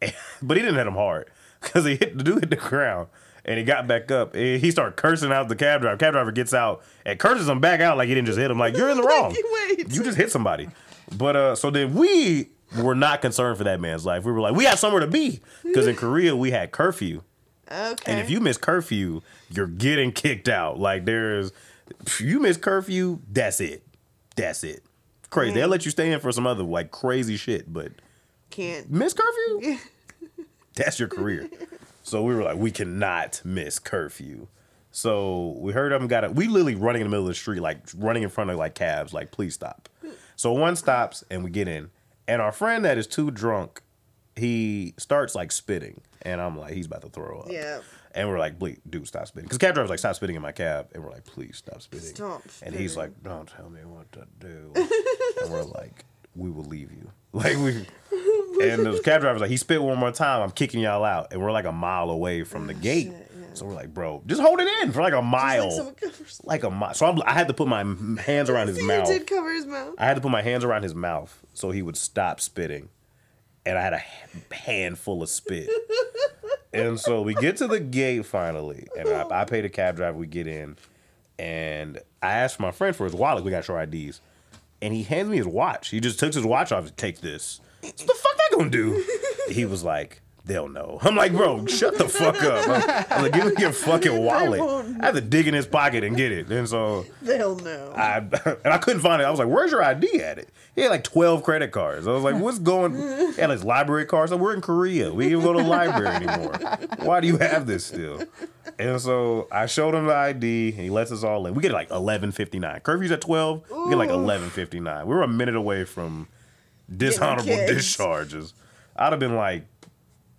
and, but he didn't hit him hard because he hit the dude hit the ground, and he got back up. And he started cursing out the cab driver. Cab driver gets out and curses him back out like he didn't just hit him. Like you're in the wrong. You just hit somebody. But uh, so then we were not concerned for that man's life. We were like, we have somewhere to be because in Korea we had curfew. Okay. And if you miss curfew, you're getting kicked out. Like there's, you miss curfew, that's it. That's it. Crazy. They'll let you stay in for some other like crazy shit, but can't miss curfew? That's your career. So we were like, we cannot miss curfew. So we heard of him got it. We literally running in the middle of the street, like running in front of like cabs, like please stop. So one stops and we get in. And our friend that is too drunk, he starts like spitting. And I'm like, he's about to throw up. Yeah. And we're like, please, dude, stop spitting. Because cab driver was like, stop spitting in my cab. And we're like, please stop spitting. Stop spitting. And he's like, don't tell me what to do. And we're like, we will leave you. Like we. And the cab driver's like, he spit one more time, I'm kicking y'all out. And we're like a mile away from the oh, gate. Shit, yeah. So we're like, bro, just hold it in for like a mile. Just like, like a mile. So I'm, I had to put my hands around his you mouth. You did cover his mouth. I had to put my hands around his mouth so he would stop spitting. And I had a handful of spit. And so we get to the gate finally. And I, I pay the cab driver. We get in. And I asked my friend for his wallet. We got your I Ds. And he hands me his watch. He just took his watch off. Take this. What the fuck that gonna do? He was like, they'll know. I'm like, bro, shut the fuck up. I'm, I'm like, give me your fucking wallet. I had to dig in his pocket and get it. And so they'll know. I and I couldn't find it. I was like, where's your I D at it? He had like twelve credit cards. I was like, what's going on? He had his library cards. So we're in Korea. We didn't even go to the library anymore. Why do you have this still? And so I showed him the I D, and he lets us all in. We get like eleven fifty-nine. Curfew's at twelve. Ooh. We get like eleven fifty-nine. We were a minute away from dishonorable discharges. I'd have been like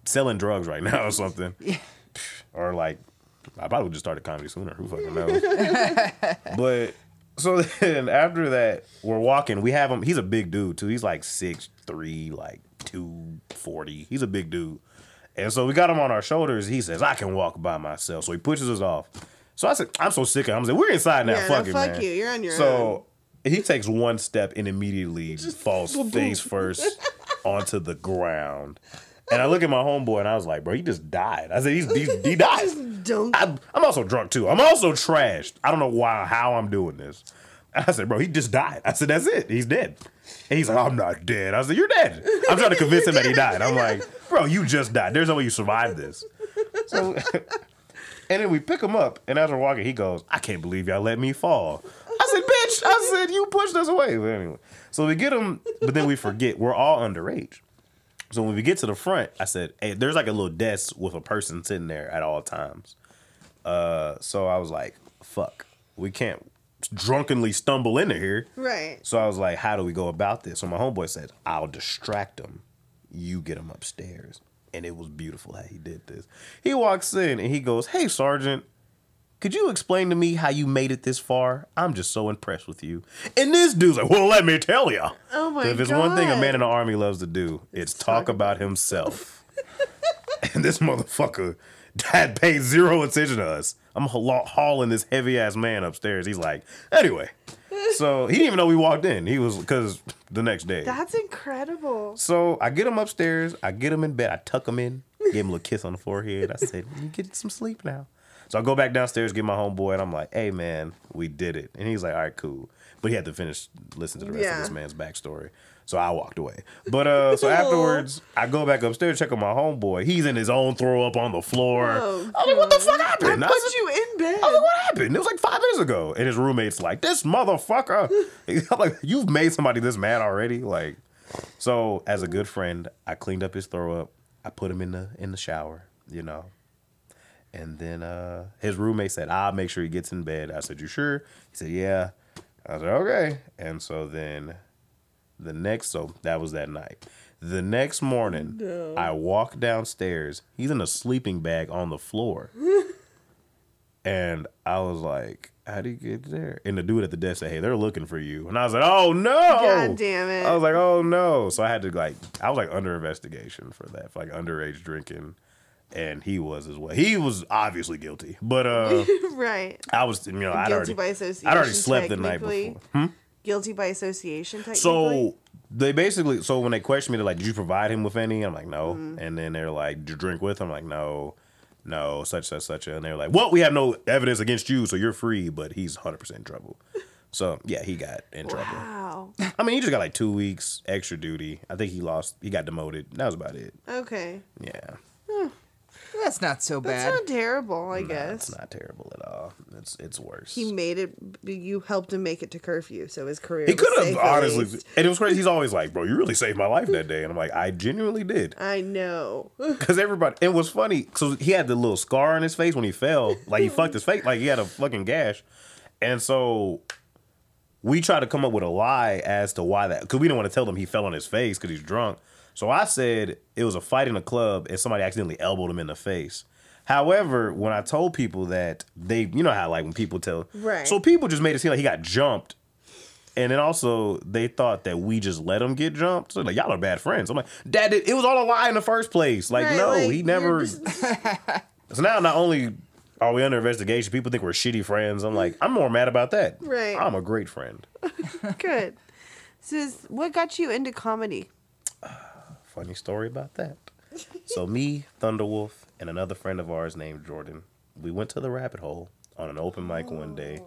selling drugs right now or something. Yeah. Or like, I probably would just start a comedy sooner. Who fucking knows? But So then after that, we're walking. We have him. He's a big dude, too. He's like six three, like two forty. He's a big dude. And so we got him on our shoulders. He says, I can walk by myself. So he pushes us off. So I said, I'm so sick of him. I'm like, we're inside now. Yeah, fuck no, it, fuck man. Fuck you. You're on your so, own. He takes one step and immediately falls face first onto the ground. And I look at my homeboy and I was like, bro, he just died. I said, he's, he's, he died. I, I'm also drunk too. I'm also trashed. I don't know why, how I'm doing this. And I said, bro, he just died. I said, that's it. He's dead. And he's like, I'm not dead. I said, you're dead. I'm trying to convince him that he died. I'm like, bro, you just died. There's no way you survived this. So, and then we pick him up. And as we're walking, he goes, I can't believe y'all let me fall. I said, bitch. I said, you pushed us away. But anyway, so we get him, but then we forget we're all underage. So when we get to the front, I said, hey, there's like a little desk with a person sitting there at all times. Uh, so I was like, fuck, we can't drunkenly stumble into here. Right. So I was like, how do we go about this? So my homeboy said, I'll distract him. You get him upstairs. And it was beautiful how he did this. He walks in and he goes, hey, Sergeant, could you explain to me how you made it this far? I'm just so impressed with you. And this dude's like, well, let me tell ya. Oh, my God. If it's one thing a man in the Army loves to do, it's talk about himself. And this motherfucker had paid zero attention to us. I'm ha- hauling this heavy-ass man upstairs. He's like, anyway. So he didn't even know we walked in. He was, because the next day. That's incredible. So I get him upstairs. I get him in bed. I tuck him in. Give him a little kiss on the forehead. I said, you get some sleep now. So I go back downstairs, get my homeboy, and I'm like, hey, man, we did it. And he's like, all right, cool. But he had to finish listening to the rest yeah. of this man's backstory. So I walked away. But uh, so afterwards, I go back upstairs, check on my homeboy. He's in his own throw up on the floor. Oh, I was like, what the fuck happened? I put I was, you in bed. I was like, what happened? It was like five minutes ago. And his roommate's like, this motherfucker. I'm like, you've made somebody this mad already? Like, so as a good friend, I cleaned up his throw up. I put him in the in the shower, you know. And then uh, his roommate said, I'll make sure he gets in bed. I said, you sure? He said, yeah. I said, okay. And so then the next, so that was that night. The next morning, no. I walk downstairs. He's in a sleeping bag on the floor. And I was like, how do you get there? And the dude at the desk said, hey, they're looking for you. And I was like, oh, no. God damn it. I was like, oh, no. So I had to like, I was like under investigation for that, for like underage drinking. And he was as well. He was obviously guilty, but uh, right. I was, you know, I'd already, I'd already slept the night before. Hmm? Guilty by association, technically. So they basically, so when they questioned me, they're like, "Did you provide him with any?" I'm like, "No." Mm-hmm. And then they're like, "Did you drink with him?" I'm like, "No, no, such, such, such." And they're like, "Well, we have no evidence against you, so you're free." But he's one hundred percent in trouble. So yeah, he got in wow. trouble. Wow. I mean, he just got like two weeks extra duty. I think he lost. He got demoted. That was about it. Okay. Yeah. Hmm. That's not so bad. That's not terrible, I no, guess. It's not terrible at all. It's it's worse. He made it. You helped him make it to curfew, so his career. He could have honestly, and it was crazy. He's always like, "Bro, you really saved my life that day," and I'm like, "I genuinely did." I know. Because everybody, it was funny. So he had the little scar on his face when he fell. Like he fucked his face. Like he had a fucking gash, and so we tried to come up with a lie as to why that. Because we didn't want to tell them he fell on his face because he's drunk. So I said it was a fight in a club and somebody accidentally elbowed him in the face. However, when I told people that, they, you know how like when people tell. Right. So people just made it seem like he got jumped. And then also they thought that we just let him get jumped. So like, y'all are bad friends. I'm like, Dad, it was all a lie in the first place. Like, right, no, like, he never. Just... So now not only are we under investigation, people think we're shitty friends. I'm like, I'm more mad about that. Right. I'm a great friend. Good. Sis, what got you into comedy? Funny story about that. So me, Thunderwolf, and another friend of ours named Jordan, we went to the rabbit hole on an open mic oh. one day,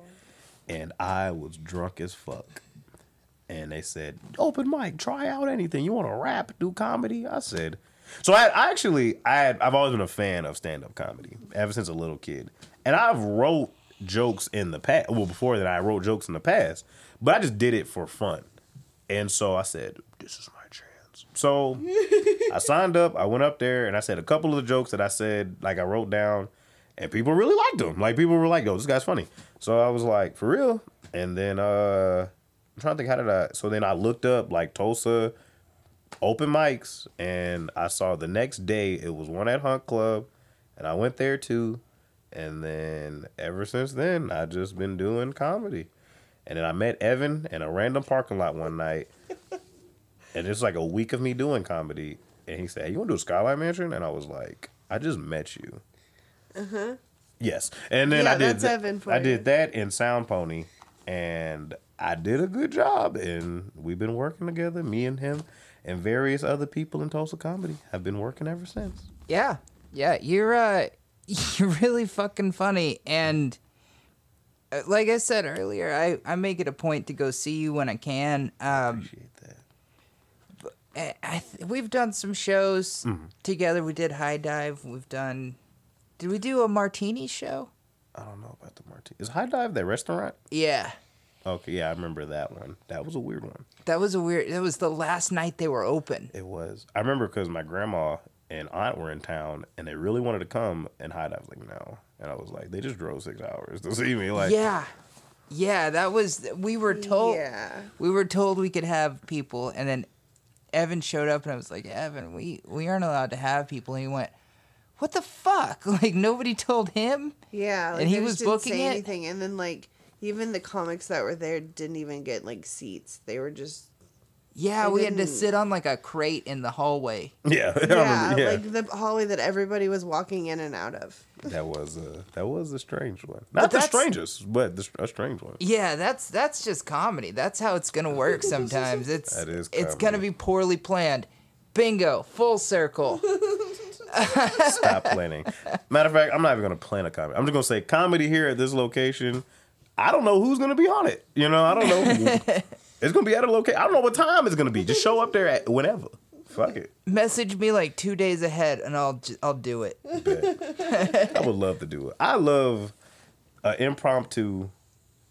and I was drunk as fuck. And they said, open mic, try out anything. You want to rap, do comedy? I said, so I, I actually, I had, I've always been a fan of stand-up comedy, ever since a little kid. And I've wrote jokes in the past, well, before that I wrote jokes in the past, but I just did it for fun. And so I said, this is my chance. So I signed up, I went up there, and I said a couple of the jokes that I said, like I wrote down, and people really liked them. Like people were like, yo, this guy's funny. So I was like, for real? And then uh, I'm trying to think, how did I? So then I looked up like Tulsa open mics, and I saw the next day it was one at Hunt Club, and I went there too. And then ever since then, I've just been doing comedy. And then I met Evan in a random parking lot one night. And it's like a week of me doing comedy. And he said, hey, you want to do Skylight Mansion? And I was like, I just met you. Uh-huh. Yes. And then yeah, I, did th- I did that in Sound Pony. And I did a good job. And we've been working together, me and him and various other people in Tulsa comedy. I've been working ever since. Yeah. Yeah. You're, uh, you're really fucking funny. And like I said earlier, I, I make it a point to go see you when I can. Um, I appreciate that. I th- we've done some shows mm-hmm. together. We did High Dive. We've done... Did we do a martini show? I don't know about the martini. Is High Dive that restaurant? Yeah. Okay, yeah, I remember that one. That was a weird one. That was a weird... It was the last night they were open. It was. I remember because my grandma and aunt were in town, and they really wanted to come, and High Dive was like, no. And I was like, they just drove six hours to see me. Like, yeah. Yeah, that was... We were told... Yeah. We were told we could have people, and then... Evan showed up and I was like, Evan, we, we aren't allowed to have people. And he went, what the fuck? Like, nobody told him. Yeah. Like, and he was booking it. Anything. And then, like, even the comics that were there didn't even get, like, seats. They were just... Yeah, we didn't... had to sit on, like, a crate in the hallway. Yeah. Yeah, remember, yeah, like the hallway that everybody was walking in and out of. That was a, that was a strange one. Not but the strangest, but the, a strange one. Yeah, that's that's just comedy. That's how it's going to work sometimes. It's that is comedy. It's going to be poorly planned. Bingo. Full circle. Stop planning. Matter of fact, I'm not even going to plan a comedy. I'm just going to say comedy here at this location. I don't know who's going to be on it. You know, I don't know who. It's going to be at a location. I don't know what time it's going to be. Just show up there at whenever. Fuck it. Message me like two days ahead and I'll I'll do it. I, I would love to do it. I love an impromptu,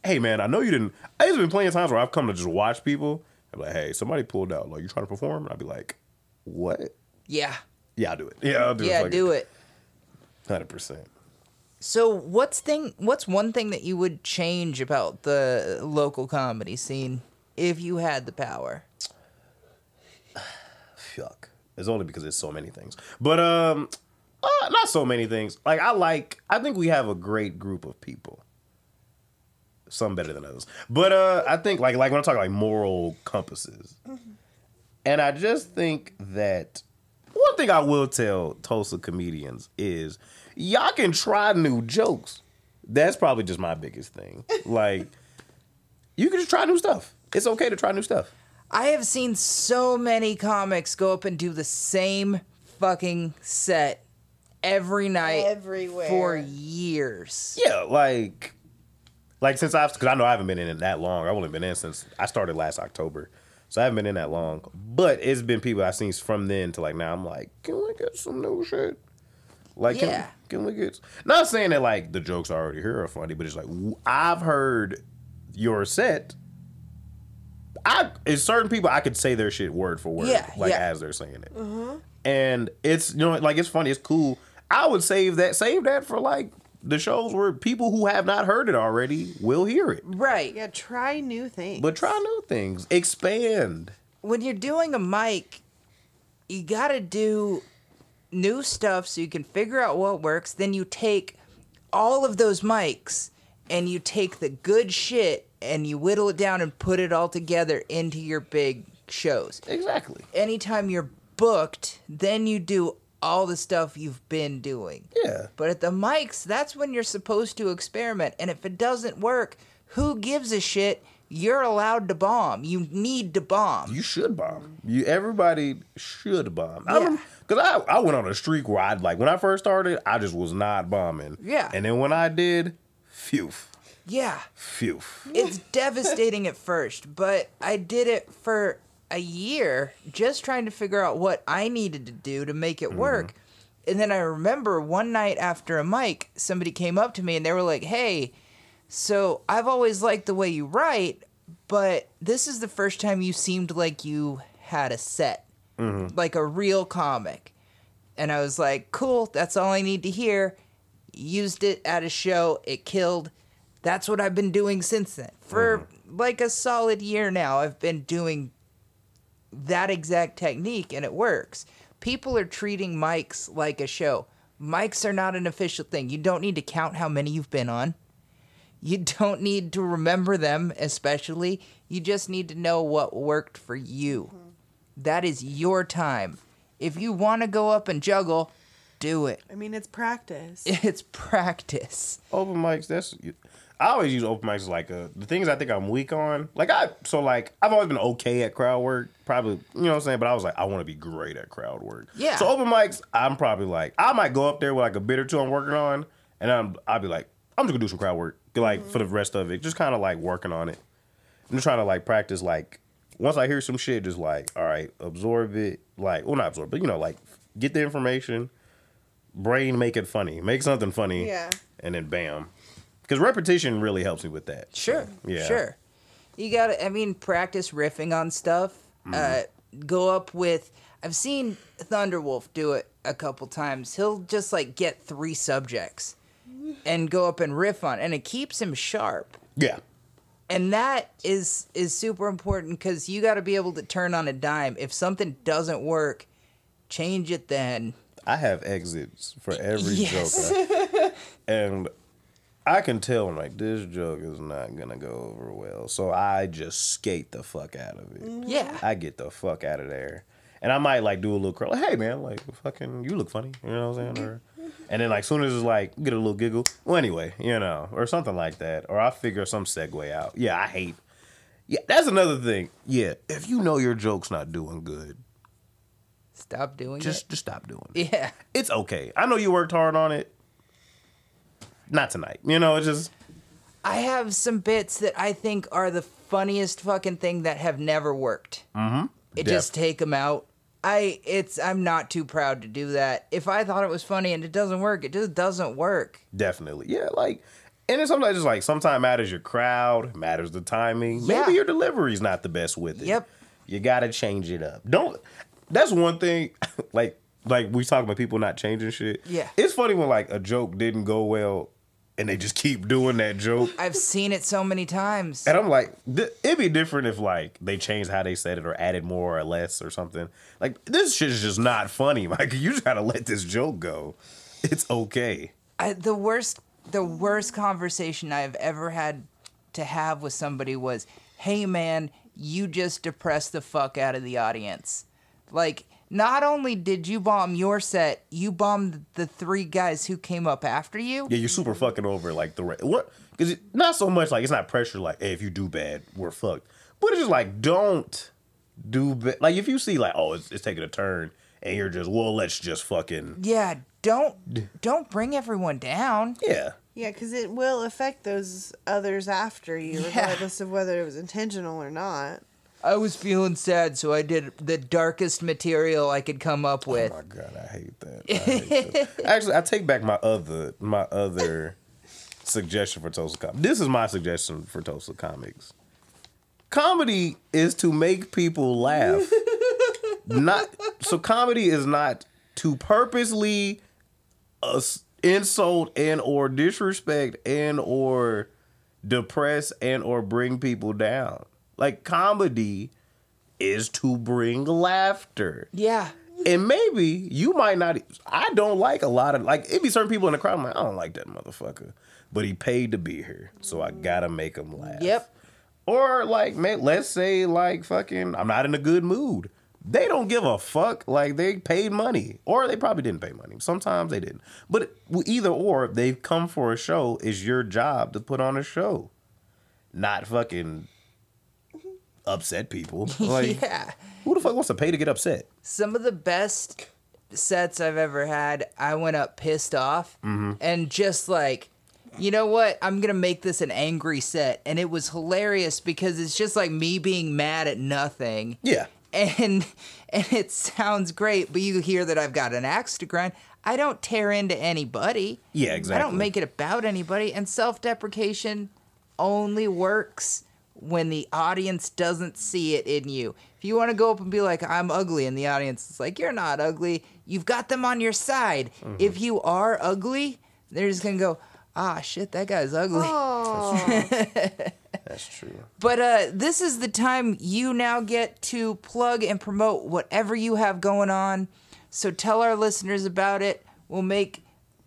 hey, man, I know you didn't. There's been plenty of times where I've come to just watch people. I'm like, hey, somebody pulled out. Like, you trying to perform? And I'd be like, what? Yeah. Yeah, I'll do it. Yeah, I'll do yeah, it. Yeah, do it. one hundred percent. So what's thing? What's one thing that you would change about the local comedy scene? If you had the power. Fuck. It's only because there's so many things. But um, uh, not so many things. Like, I like, I think we have a great group of people. Some better than others. But uh, I think, like, like when I'm talking, like, moral compasses. Mm-hmm. And I just think that one thing I will tell Tulsa comedians is y'all can try new jokes. That's probably just my biggest thing. Like, you can just try new stuff. It's okay to try new stuff. I have seen so many comics go up and do the same fucking set every night everywhere for years. Yeah, like, like since I've, because I know I haven't been in it that long. I've only been in since I started last October. So I haven't been in that long. But it's been people I've seen from then to like now. I'm like, can we get some new shit? Like, yeah. can, we, can we get, not saying that like the jokes I already hear are funny, but it's like, I've heard your set. I it's certain people I could say their shit word for word, yeah, like yeah. as they're saying it, mm-hmm. and it's you know like it's funny, it's cool. I would save that, save that for like the shows where people who have not heard it already will hear it. Right? Yeah. Try new things, but try new things. Expand. When you're doing a mic, you gotta do new stuff so you can figure out what works. Then you take all of those mics and you take the good shit. And you whittle it down and put it all together into your big shows. Exactly. Anytime you're booked, then you do all the stuff you've been doing. Yeah. But at the mics, that's when you're supposed to experiment. And if it doesn't work, who gives a shit? You're allowed to bomb. You need to bomb. You should bomb. You Everybody should bomb. Yeah. I remember, 'cause I, I went on a streak where I'd like, when I first started, I just was not bombing. Yeah. And then when I did, phew. Yeah. Phew. It's devastating at first, but I did it for a year just trying to figure out what I needed to do to make it work. Mm-hmm. And then I remember one night after a mic, somebody came up to me and they were like, hey, so I've always liked the way you write, but this is the first time you seemed like you had a set, mm-hmm. like a real comic. And I was like, cool, that's all I need to hear. Used it at a show. It killed. That's what I've been doing since then. For mm. like a solid year now, I've been doing that exact technique, and it works. People are treating mics like a show. Mics are not an official thing. You don't need to count how many you've been on. You don't need to remember them, especially. You just need to know what worked for you. Mm-hmm. That is your time. If you want to go up and juggle, do it. I mean, it's practice. It's practice. Open mics, that's... I always use open mics like a, the things I think I'm weak on. Like, I... So, like, I've always been okay at crowd work. Probably, you know what I'm saying? But I was like, I want to be great at crowd work. Yeah. So, open mics, I'm probably like... I might go up there with, like, a bit or two I'm working on. And I'm, I'll be like, I'm just going to do some crowd work. Like, mm-hmm. for the rest of it. Just kind of, like, working on it. I'm just trying to, like, practice, like... Once I hear some shit, just like, all right, absorb it. Like, well, not absorb, but, you know, like, get the information. Brain, make it funny. Make something funny. Yeah. And then bam. Because repetition really helps me with that. Sure. So, yeah. Sure. You got to, I mean, practice riffing on stuff. Mm-hmm. Uh, go up with, I've seen Thunderwolf do it a couple times. He'll just, like, get three subjects and go up and riff on it. And it keeps him sharp. Yeah. And that is is super important because you got to be able to turn on a dime. If something doesn't work, change it then. I have exits for every yes. joke. And I can tell, I'm like, this joke is not going to go over well. So I just skate the fuck out of it. Yeah. I get the fuck out of there. And I might, like, do a little curl. Like, hey, man, like, fucking, you look funny. You know what I'm saying? Or, and then, like, soon as it's, like, get a little giggle. Well, anyway, you know, or something like that. Or I figure some segue out. Yeah, I hate. Yeah, that's another thing. Yeah, if you know your joke's not doing good. Stop doing just, it. Just stop doing it. Yeah. It's okay. I know you worked hard on it. Not tonight. You know, it's just. I have some bits that I think are the funniest fucking thing that have never worked. Mm-hmm. It Def. Just take them out. I it's I'm not too proud to do that. If I thought it was funny and it doesn't work, it just doesn't work. Definitely. Yeah, like, and it's sometimes just like sometimes matters your crowd, matters the timing. Yeah. Maybe your delivery's not the best with it. Yep. You gotta change it up. Don't that's one thing, like like we talk about people not changing shit. Yeah. It's funny when like a joke didn't go well and they just keep doing that joke. I've seen it so many times. And I'm like, th- it'd be different if, like, they changed how they said it or added more or less or something. Like, this shit is just not funny. Like, you just gotta let this joke go. It's okay. I, the worst the worst conversation I've ever had to have with somebody was, hey, man, you just depressed the fuck out of the audience. Like, not only did you bomb your set, you bombed the three guys who came up after you. Yeah, you're super fucking over, like, the... Re- what? Because not so much, like, it's not pressure, like, hey, if you do bad, we're fucked. But it's just, like, don't do bad. Like, if you see, like, oh, it's, it's taking a turn, and you're just, well, let's just fucking... Yeah, don't don't bring everyone down. Yeah. Yeah, because it will affect those others after you, yeah. regardless of whether it was intentional or not. I was feeling sad, so I did the darkest material I could come up with. Oh my god, I hate that. I hate that. Actually, I take back my other my other suggestion for Tulsa Comics. This is my suggestion for Tulsa Comics. Comedy is to make people laugh. Not so comedy is not to purposely uh, insult and or disrespect and or depress and or bring people down. Like, comedy is to bring laughter. Yeah. And maybe you might not... I don't like a lot of... Like, it'd be certain people in the crowd, I'm like, I don't like that motherfucker. But he paid to be here, so I gotta make him laugh. Yep. Or, like, man, let's say, like, fucking, I'm not in a good mood. They don't give a fuck. Like, they paid money. Or they probably didn't pay money. Sometimes they didn't. But either or, they've come for a show. It's your job to put on a show. Not fucking... upset people. Like, yeah. Who the fuck wants to pay to get upset? Some of the best sets I've ever had, I went up pissed off mm-hmm. and just like, you know what? I'm going to make this an angry set. And it was hilarious because it's just like me being mad at nothing. Yeah. And and it sounds great, but you hear that I've got an axe to grind. I don't tear into anybody. Yeah, exactly. I don't make it about anybody. And self-deprecation only works when the audience doesn't see it in you. If you want to go up and be like, I'm ugly, and the audience is like, you're not ugly. You've got them on your side. Mm-hmm. If you are ugly, they're just going to go, ah, shit, that guy's ugly. That's true. That's true. But uh, this is the time you now get to plug and promote whatever you have going on. So tell our listeners about it. We'll make...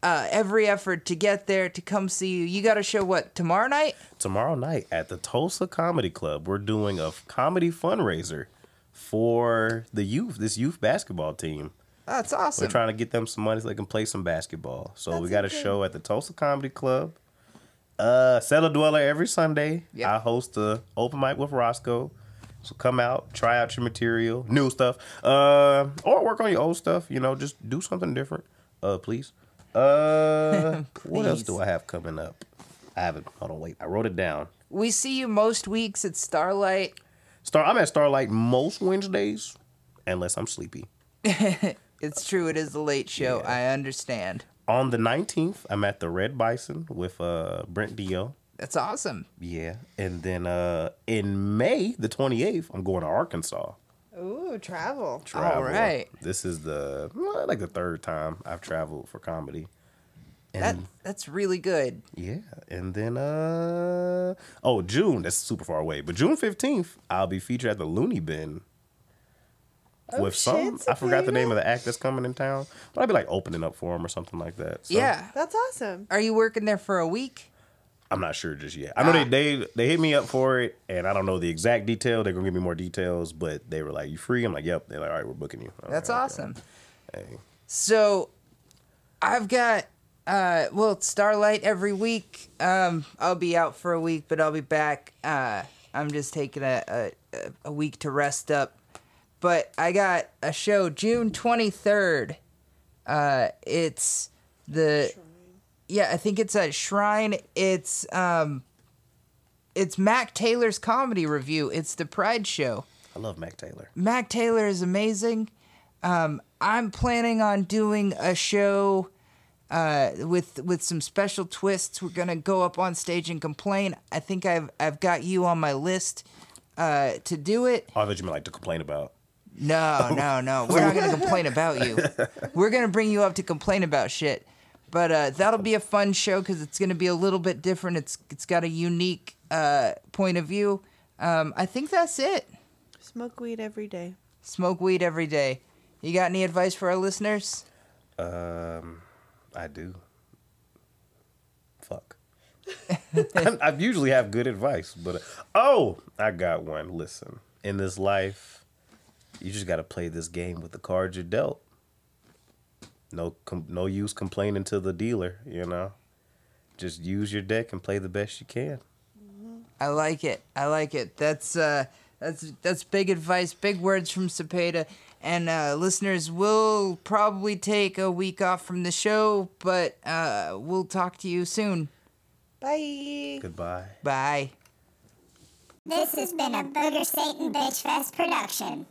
uh, every effort to get there, to come see you. You got a show, what, tomorrow night? Tomorrow night at the Tulsa Comedy Club. We're doing a comedy fundraiser for the youth, this youth basketball team. That's awesome. We're trying to get them some money so they can play some basketball. So That's we got okay. a show at the Tulsa Comedy Club. Uh, Cellar Dweller every Sunday. Yep. I host a open mic with Roscoe. So come out, try out your material, new stuff, uh, or work on your old stuff. You know, just do something different, uh, please. Uh, please. What else do I have coming up? I haven't. Hold on, wait. I wrote it down. We see you most weeks at Starlight. Star. I'm at Starlight most Wednesdays, unless I'm sleepy. It's true. It is a late show. Yeah. I understand. On the nineteenth, I'm at the Red Bison with uh, Brent Dio. That's awesome. Yeah. And then uh, in May, the twenty-eighth, I'm going to Arkansas. Ooh, travel. Travel. All right. This is the, like the third time I've traveled for comedy. And that That's really good. Yeah. And then, uh, oh, June. That's super far away. But June fifteenth, I'll be featured at the Looney Bin. Oh, with some, I forgot the name of the act that's coming in town, but I'd be like opening up for him or something like that. So. Yeah, that's awesome. Are you working there for a week? I'm not sure just yet. I know ah. they, they they hit me up for it, and I don't know the exact detail. They're gonna give me more details, but they were like, "You free?" I'm like, "Yep." They're like, "All right, we're booking you." I'm that's like, awesome. Okay. Hey. So, I've got uh, well, it's Starlight every week. Um, I'll be out for a week, but I'll be back. Uh, I'm just taking a a, a week to rest up. But I got a show June twenty-third. Uh, it's the Shrine. Yeah, I think it's at Shrine. It's um, it's Mac Taylor's comedy review. It's the Pride Show. I love Mac Taylor. Mac Taylor is amazing. Um, I'm planning on doing a show uh, with with some special twists. We're gonna go up on stage and complain. I think I've I've got you on my list uh, to do it. I thought you meant like to complain about. No, no, no. We're not going to complain about you. We're going to bring you up to complain about shit. But uh, that'll be a fun show because it's going to be a little bit different. It's It's got a unique uh, point of view. Um, I think that's it. Smoke weed every day. Smoke weed every day. You got any advice for our listeners? Um, I do. Fuck. I, I usually have good advice. but uh, Oh, I got one. Listen, in this life... You just got to play this game with the cards you're dealt. No com- no use complaining to the dealer, you know. Just use your deck and play the best you can. I like it. I like it. That's uh, that's that's big advice, big words from Cepeda. And uh, listeners, we'll probably take a week off from the show, but uh, we'll talk to you soon. Bye. Goodbye. Bye. This has been a Booger Satan Bitch Fest production.